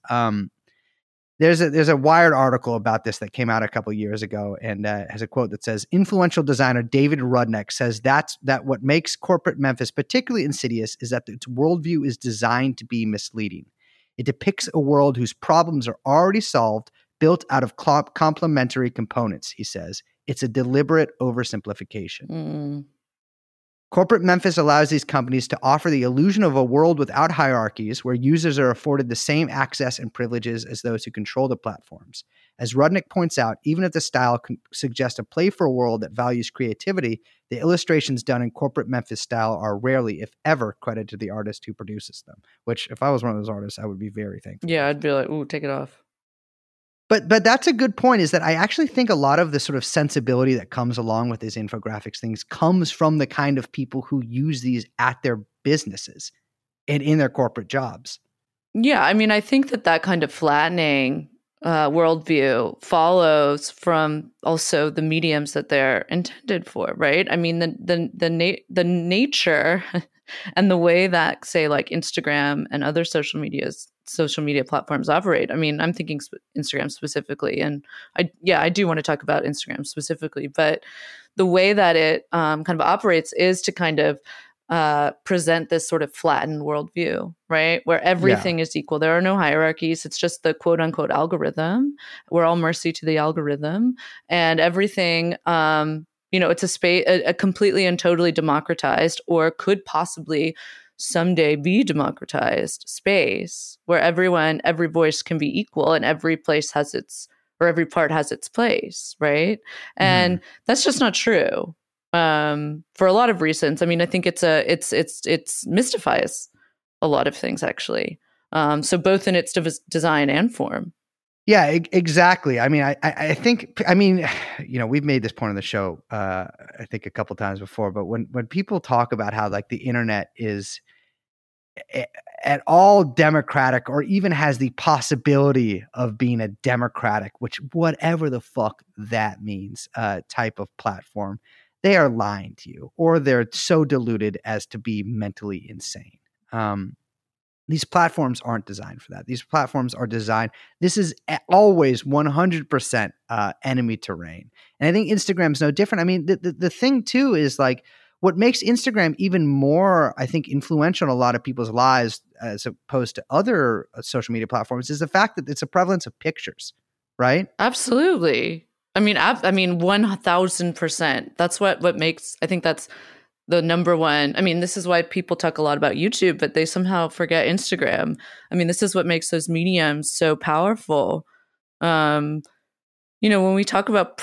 There's a Wired article about this that came out a couple of years ago and has a quote that says, influential designer David Rudneck says that what makes corporate Memphis particularly insidious is that its worldview is designed to be misleading. It depicts a world whose problems are already solved, built out of complementary components, he says. It's a deliberate oversimplification. Corporate Memphis allows these companies to offer the illusion of a world without hierarchies where users are afforded the same access and privileges as those who control the platforms. As Rudnick points out, even if the style suggests a playful world that values creativity, the illustrations done in corporate Memphis style are rarely, if ever, credited to the artist who produces them, which if I was one of those artists, I would be very thankful. Yeah, I'd be like, ooh, take it off. But that's a good point, is that I actually think a lot of the sort of sensibility that comes along with these infographics things comes from the kind of people who use these at their businesses and in their corporate jobs. Yeah, I mean, I think that kind of flattening worldview follows from also the mediums that they're intended for, right? I mean, the nature and the way that, say, like Instagram and other social media platforms operate. I mean, I'm thinking Instagram specifically, and I do want to talk about Instagram specifically, but the way that it kind of operates is to kind of present this sort of flattened worldview, right? Where everything is equal. There are no hierarchies. It's just the quote unquote algorithm. We're all mercy to the algorithm, and everything, it's a completely and totally democratized, or could possibly someday be democratized space where everyone, every voice can be equal, and every part has its place, right? And that's just not true. For a lot of reasons. I mean, I think it's mystifies a lot of things, actually. So both in its design and form. Yeah, exactly. I mean, I think, I mean, you know, we've made this point on the show, I think a couple times before, but when people talk about how like the internet is at all democratic, or even has the possibility of being a democratic, which whatever the fuck that means, type of platform, they are lying to you, or they're so deluded as to be mentally insane. These platforms aren't designed for that. These platforms are designed. This is always 100% enemy terrain. And I think Instagram's no different. I mean, the thing too is like what makes Instagram even more, I think, influential in a lot of people's lives as opposed to other social media platforms is the fact that it's a prevalence of pictures, right? Absolutely. I mean, 1,000%. That's what makes, I think that's the number one. I mean, this is why people talk a lot about YouTube, but they somehow forget Instagram. I mean, this is what makes those mediums so powerful. You know, when we talk about,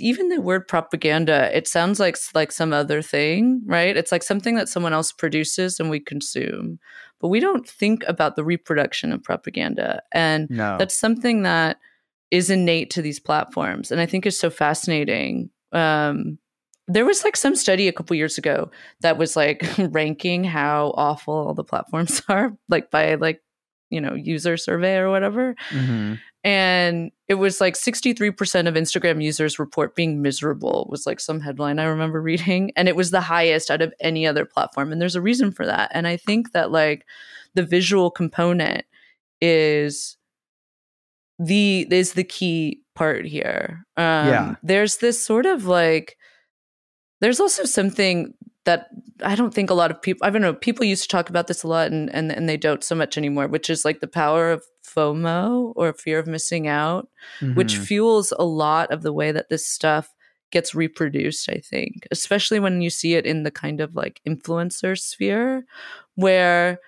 even the word propaganda, it sounds like some other thing, right? It's like something that someone else produces and we consume, but we don't think about the reproduction of propaganda. And that's something that is innate to these platforms. And I think it's so fascinating. There was like some study a couple years ago that was like ranking how awful all the platforms are, like by like, you know, user survey or whatever. Mm-hmm. And it was like 63% of Instagram users report being miserable was like some headline I remember reading. And it was the highest out of any other platform. And there's a reason for that. And I think that like the visual component is the key part here. There's this sort of like, there's also something that I don't think a lot of people, I don't know, people used to talk about this a lot and they don't so much anymore, which is like the power of FOMO, or fear of missing out, which fuels a lot of the way that this stuff gets reproduced, I think, especially when you see it in the kind of like influencer sphere where,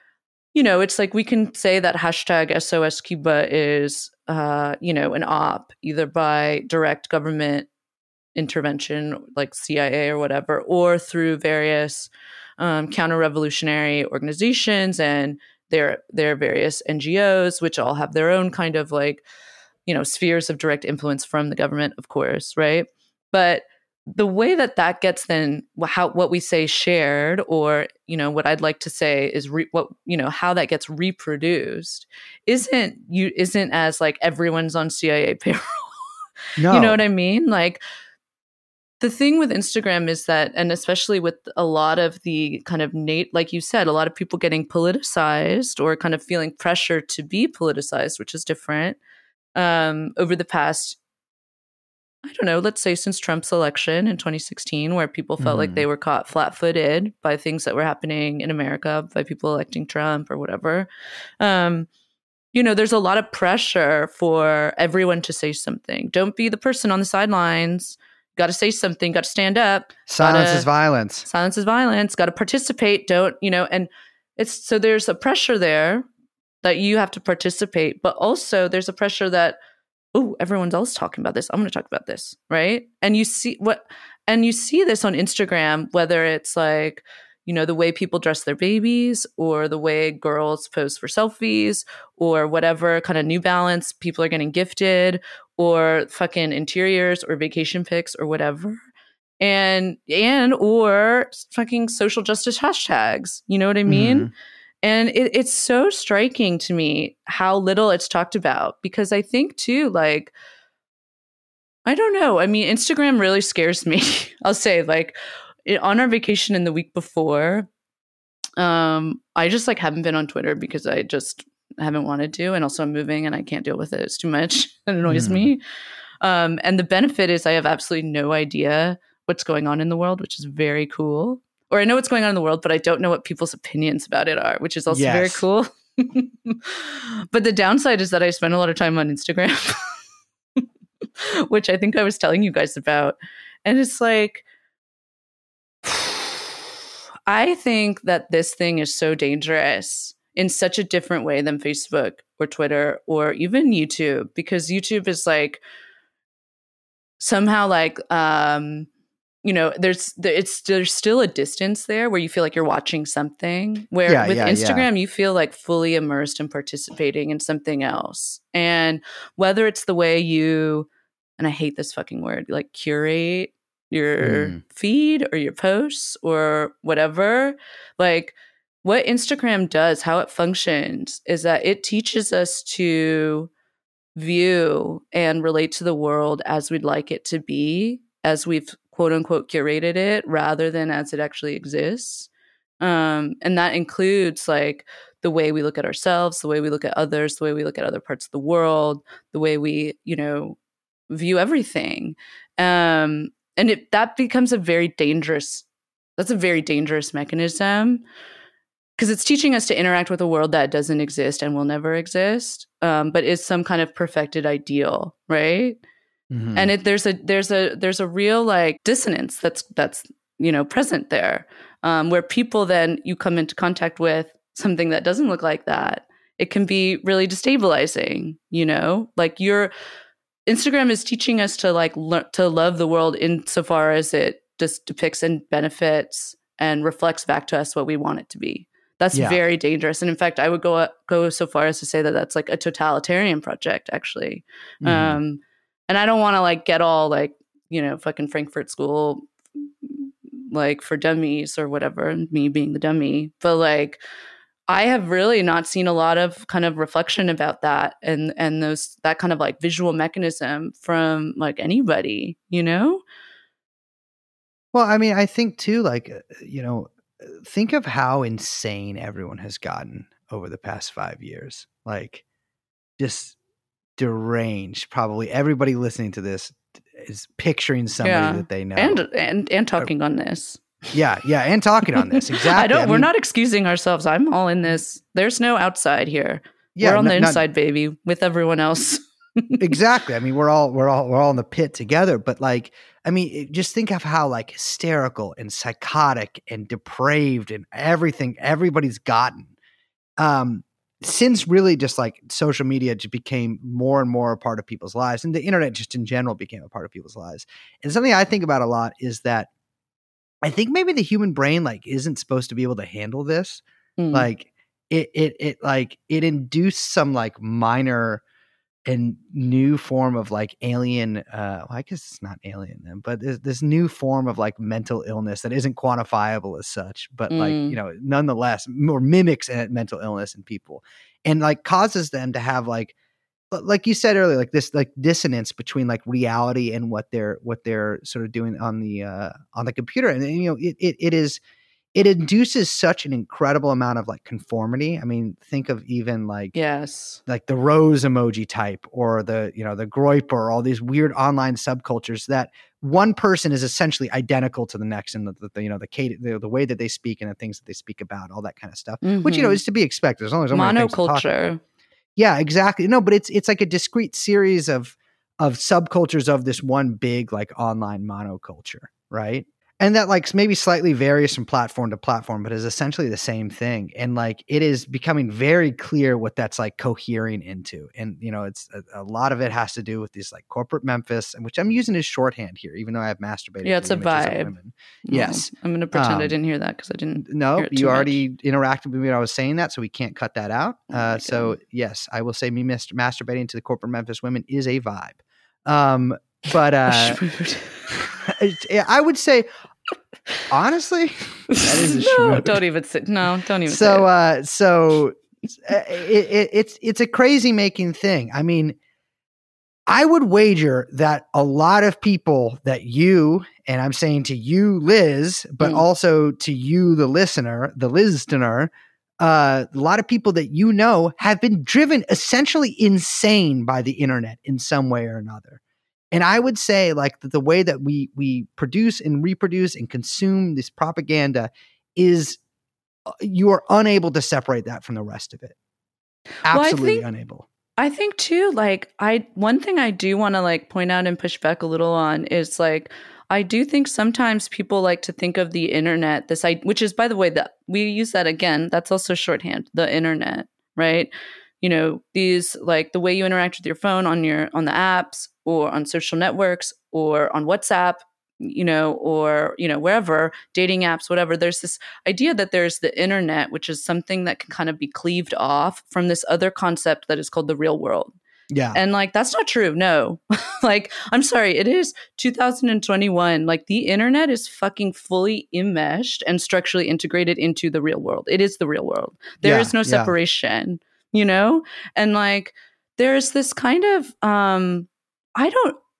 you know, it's like we can say that hashtag SOS Cuba is, an op either by direct government intervention like CIA or whatever, or through various counter-revolutionary organizations and their various NGOs, which all have their own kind of like, you know, spheres of direct influence from the government, of course, right? But the way that gets then what we say shared, or, you know, what I'd like to say is how that gets reproduced isn't as like everyone's on CIA payroll. No. You know what I mean? Like the thing with Instagram is that, and especially with a lot of the kind of like you said, a lot of people getting politicized or kind of feeling pressure to be politicized, which is different, over the past, I don't know, let's say since Trump's election in 2016, where people felt like they were caught flat-footed by things that were happening in America, by people electing Trump or whatever. You know, there's a lot of pressure for everyone to say something. Don't be the person on the sidelines. Got to say something. Got to stand up. Silence is violence. Silence is violence. Got to participate. Don't, you know, and it's so there's a pressure there that you have to participate, but also there's a pressure that, oh, everyone's else talking about this. I'm going to talk about this, right? And you see this on Instagram, whether it's like, you know, the way people dress their babies, or the way girls pose for selfies, or whatever kind of New Balance people are getting gifted, or fucking interiors or vacation pics or whatever. And or fucking social justice hashtags, you know what I mean? And it's so striking to me how little it's talked about, because I think, too, like, I don't know. I mean, Instagram really scares me. I'll say, like, on our vacation and the week before, I just, like, haven't been on Twitter because I just haven't wanted to. And also I'm moving and I can't deal with it. It's too much. It annoys me. And the benefit is I have absolutely no idea what's going on in the world, which is very cool. Or I know what's going on in the world, but I don't know what people's opinions about it are, which is also very cool. But the downside is that I spend a lot of time on Instagram, which I think I was telling you guys about. And it's like, I think that this thing is so dangerous in such a different way than Facebook or Twitter or even YouTube, because YouTube is like somehow like, you know, there's still a distance there where you feel like you're watching something, where with Instagram, you feel like fully immersed and participating in something else. And whether it's the way you, and I hate this fucking word, like curate your feed or your posts or whatever, like what Instagram does, how it functions, is that it teaches us to view and relate to the world as we'd like it to be, as we've quote unquote curated it, rather than as it actually exists. And that includes like the way we look at ourselves, the way we look at others, the way we look at other parts of the world, the way we, you know, view everything. And that becomes that's a very dangerous mechanism, because it's teaching us to interact with a world that doesn't exist and will never exist, but is some kind of perfected ideal, right? Mm-hmm. And there's a real like dissonance that's you know present there, where people then you come into contact with something that doesn't look like that. It can be really destabilizing, you know. Like Instagram is teaching us to like to love the world insofar as it just depicts and benefits and reflects back to us what we want it to be. That's very dangerous, and in fact, I would go so far as to say that that's like a totalitarian project, actually. Mm-hmm. And I don't want to like get all like, you know, fucking Frankfurt School, like for dummies or whatever, me being the dummy. But like, I have really not seen a lot of kind of reflection about that and those, that kind of like visual mechanism from like anybody, you know? Well, I mean, I think too, like, you know, think of how insane everyone has gotten over the past 5 years. Like just deranged. Probably everybody listening to this is picturing somebody that they know and talking on this. Yeah, and talking on this. Exactly. We're not excusing ourselves. I'm all in this. There's no outside here. Yeah, we're on the inside, baby, with everyone else. Exactly. I mean, we're all in the pit together. But like, I mean, just think of how like hysterical and psychotic and depraved and everything everybody's gotten. Since really just like social media just became more and more a part of people's lives, and the internet just in general became a part of people's lives. And something I think about a lot is that I think maybe the human brain like isn't supposed to be able to handle this. Mm. Like it induced some like minor and new form of like alien, well, I guess it's not alien then, but this new form of like mental illness that isn't quantifiable as such, but like, you know, nonetheless more mimics mental illness in people and like causes them to have like you said earlier, like this, like dissonance between like reality and what they're sort of doing on the computer. And you know, it induces such an incredible amount of like conformity. I mean, think of even like, like the rose emoji type or the, you know, the groiper, or all these weird online subcultures that one person is essentially identical to the next in the you know, the way that they speak and the things that they speak about, all that kind of stuff, which, you know, is to be expected. As long as monoculture. Yeah, exactly. No, but it's like a discrete series of subcultures of this one big like online monoculture. Right. And that like maybe slightly varies from platform to platform, but is essentially the same thing. And like it is becoming very clear what that's like cohering into. And you know, it's a lot of it has to do with these like corporate Memphis, and which I'm using as shorthand here, even though I have masturbated. Yeah, it's a vibe. Yes, I'm going to pretend I didn't hear that because I didn't. No, you already interacted with me when I was saying that, so we can't cut that out. So yes, I will say me masturbating to the corporate Memphis women is a vibe. But I would say Honestly, that is a no, shroud. Don't even sit. No, don't even. So, say it. So it's a crazy making thing. I mean, I would wager that a lot of people that you, and I'm saying to you, Liz, but also to you, the listener, a lot of people that you know have been driven essentially insane by the internet in some way or another. And I would say, like, the way that we produce and reproduce and consume this propaganda is you are unable to separate that from the rest of it. Absolutely unable. I think too, like, one thing I do want to, like, point out and push back a little on is, like, I do think sometimes people like to think of the internet, which is, by the way, we use that again. That's also shorthand, the internet, right? You know, these, like, the way you interact with your phone on the apps or on social networks or on WhatsApp, you know, or, you know, wherever, dating apps, whatever. There's this idea that there's the internet, which is something that can kind of be cleaved off from this other concept that is called the real world. Yeah. And, like, that's not true. No. Like, I'm sorry. It is 2021. Like, the internet is fucking fully enmeshed and structurally integrated into the real world. It is the real world. There is no separation. You know? And, like, there's this kind of,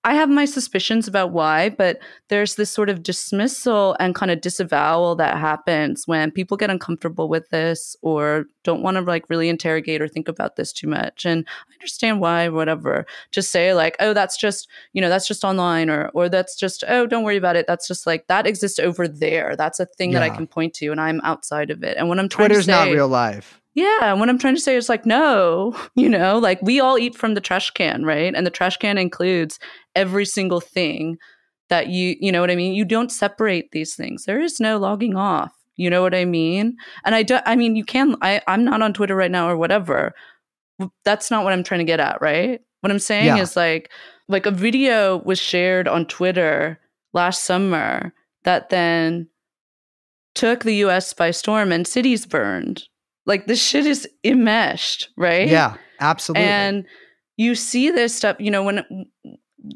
I have my suspicions about why, but there's this sort of dismissal and kind of disavowal that happens when people get uncomfortable with this or don't want to, like, really interrogate or think about this too much. And I understand why, whatever, to say, like, oh, that's just, you know, that's just online, or that's just, oh, don't worry about it. That's just, like, that exists over there. That's a thing that I can point to, and I'm outside of it. And when I'm trying to say, Twitter's not real life. Yeah. And what I'm trying to say is, like, no, you know, like, we all eat from the trash can, right? And the trash can includes every single thing that you know what I mean? You don't separate these things. There is no logging off. You know what I mean? And I'm not on Twitter right now or whatever. That's not what I'm trying to get at, right? What I'm saying is, like a video was shared on Twitter last summer that then took the US by storm and cities burned. Like, this shit is enmeshed, right? Yeah, absolutely. And you see this stuff, you know, when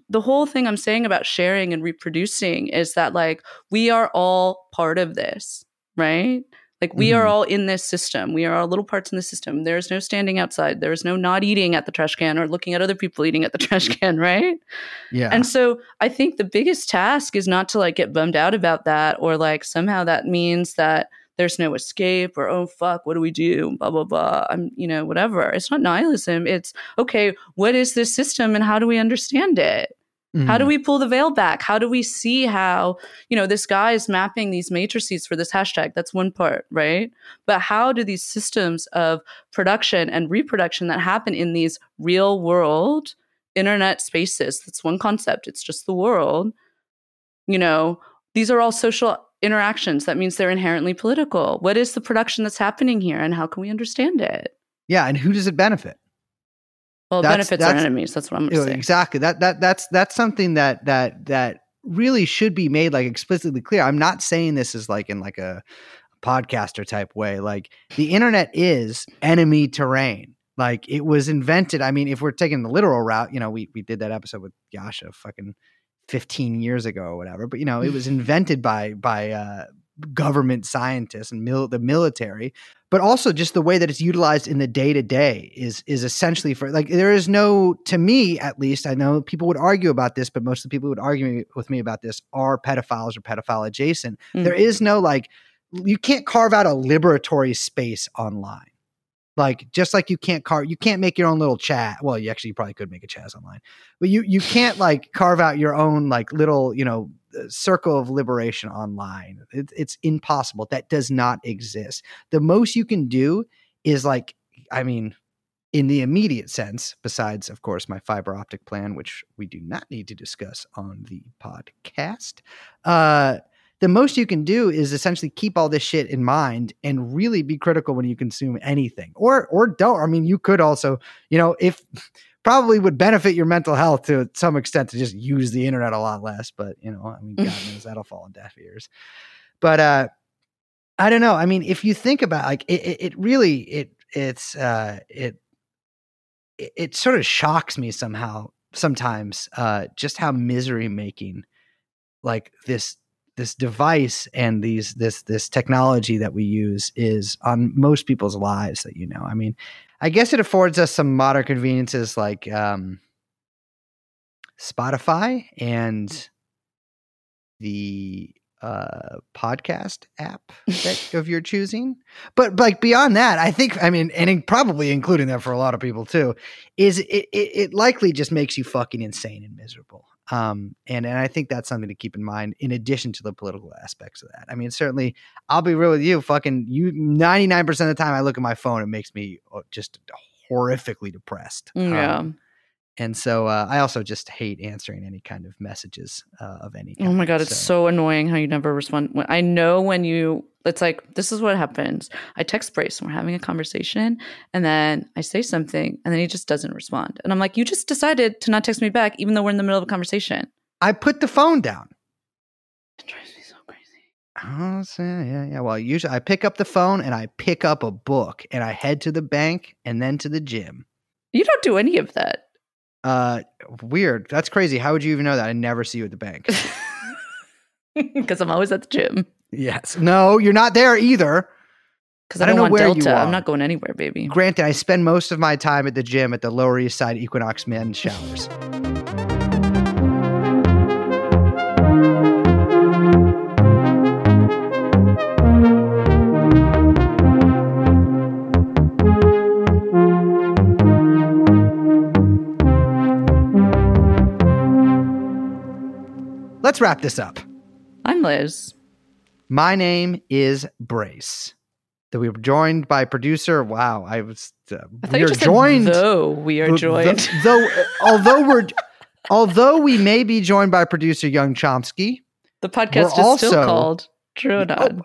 the whole thing I'm saying about sharing and reproducing is that, like, we are all part of this, right? Like, we are all in this system. We are all little parts in the system. There's no standing outside. There's no not eating at the trash can or looking at other people eating at the trash can, right? Yeah. And so I think the biggest task is not to, like, get bummed out about that or, like, somehow that means that there's no escape or, oh, fuck, what do we do? Blah, blah, blah. You know, whatever. It's not nihilism. It's, okay, what is this system and how do we understand it? Mm-hmm. How do we pull the veil back? How do we see how, you know, this guy is mapping these matrices for this hashtag? That's one part, right? But how do these systems of production and reproduction that happen in these real world internet spaces, that's one concept. It's just the world. You know, these are all social interactions. That means they're inherently political. What is the production that's happening here and how can we understand it? Yeah. And who does it benefit? Well, it benefits our enemies. That's what I'm going to say. Exactly. That's something that really should be made, like, explicitly clear. I'm not saying this is, like, in, like, a podcaster type way. Like, the internet is enemy terrain. Like, it was invented. I mean, if we're taking the literal route, you know, we did that episode with Yasha fucking 15 years ago or whatever, but, you know, it was invented by government scientists and the military, but also just the way that it's utilized in the day-to-day is essentially for, like, there is no, to me at least, I know people would argue about this, but most of the people who would argue with me about this are pedophiles or pedophile adjacent. Mm-hmm. There is no, like, you can't carve out a liberatory space online. Like, just like you can't make your own little chat. Well, you probably could make a Chaz online, but you can't, like, carve out your own, like, little, you know, circle of liberation online. It's impossible. That does not exist. The most you can do is, like, I mean, in the immediate sense, besides, of course, my fiber optic plan, which we do not need to discuss on the podcast, the most you can do is essentially keep all this shit in mind and really be critical when you consume anything, or don't. I mean, you could also, you know, if probably would benefit your mental health to some extent to just use the internet a lot less, but, you know, I mean, God knows that'll fall in deaf ears. But, I don't know. I mean, if you think about, like, it sort of shocks me sometimes, just how misery making, like, this this device and these this technology that we use is on most people's lives that, you know, I mean, I guess it affords us some modern conveniences like Spotify and the podcast app that, of your choosing. But like beyond that, I think, I mean, and probably including that for a lot of people too, is it likely just makes you fucking insane and miserable. And I think that's something to keep in mind in addition to the political aspects of that. I mean, certainly I'll be real with you, 99% of the time I look at my phone, it makes me just horrifically depressed. Yeah. And so I also just hate answering any kind of messages of any kind. Oh my God, it's so annoying how you never respond. I know when you, it's like, this is what happens. I text Bryce and we're having a conversation and then I say something and then he just doesn't respond. And I'm like, you just decided to not text me back even though we're in the middle of a conversation. I put the phone down. It drives me so crazy. Oh, so yeah. Well, usually I pick up the phone and I pick up a book and I head to the bank and then to the gym. You don't do any of that. Weird. That's crazy. How would you even know that? I never see you at the bank. Because I'm always at the gym. Yes. No, you're not there either. Because I don't know want where Delta. You are. I'm not going anywhere, baby. Granted, I spend most of my time at the gym at the Lower East Side Equinox men's showers. Let's wrap this up. I'm Liz. My name is Bryce. That we were joined by producer. Wow, I was. We are joined. Though we are joined. Though, although we may be joined by producer Young Chomsky. The podcast is also, still called True Anon.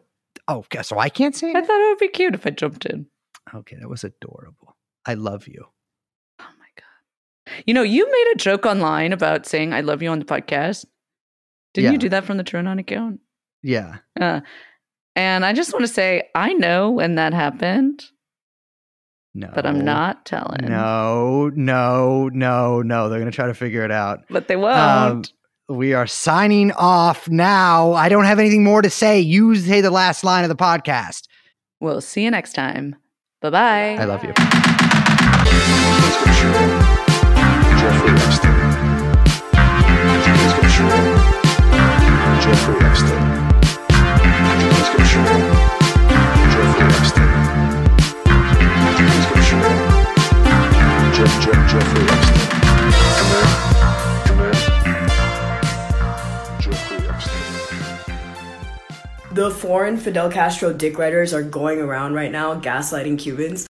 Oh, okay, so I can't say it. I thought it would be cute if I jumped in. Okay, that was adorable. I love you. Oh my God. You know, you made a joke online about saying "I love you" on the podcast. Didn't you do that from the True Anon account? Yeah. And I just want to say, I know when that happened. No. But I'm not telling. No. They're going to try to figure it out. But they won't. We are signing off now. I don't have anything more to say. You say the last line of the podcast. We'll see you next time. Bye-bye. I love you. Jeffrey Epstein. Jeffrey Epstein. Jeffrey Epstein. Come here. Jeffrey Epstein. The foreign Fidel Castro dick writers are going around right now gaslighting Cubans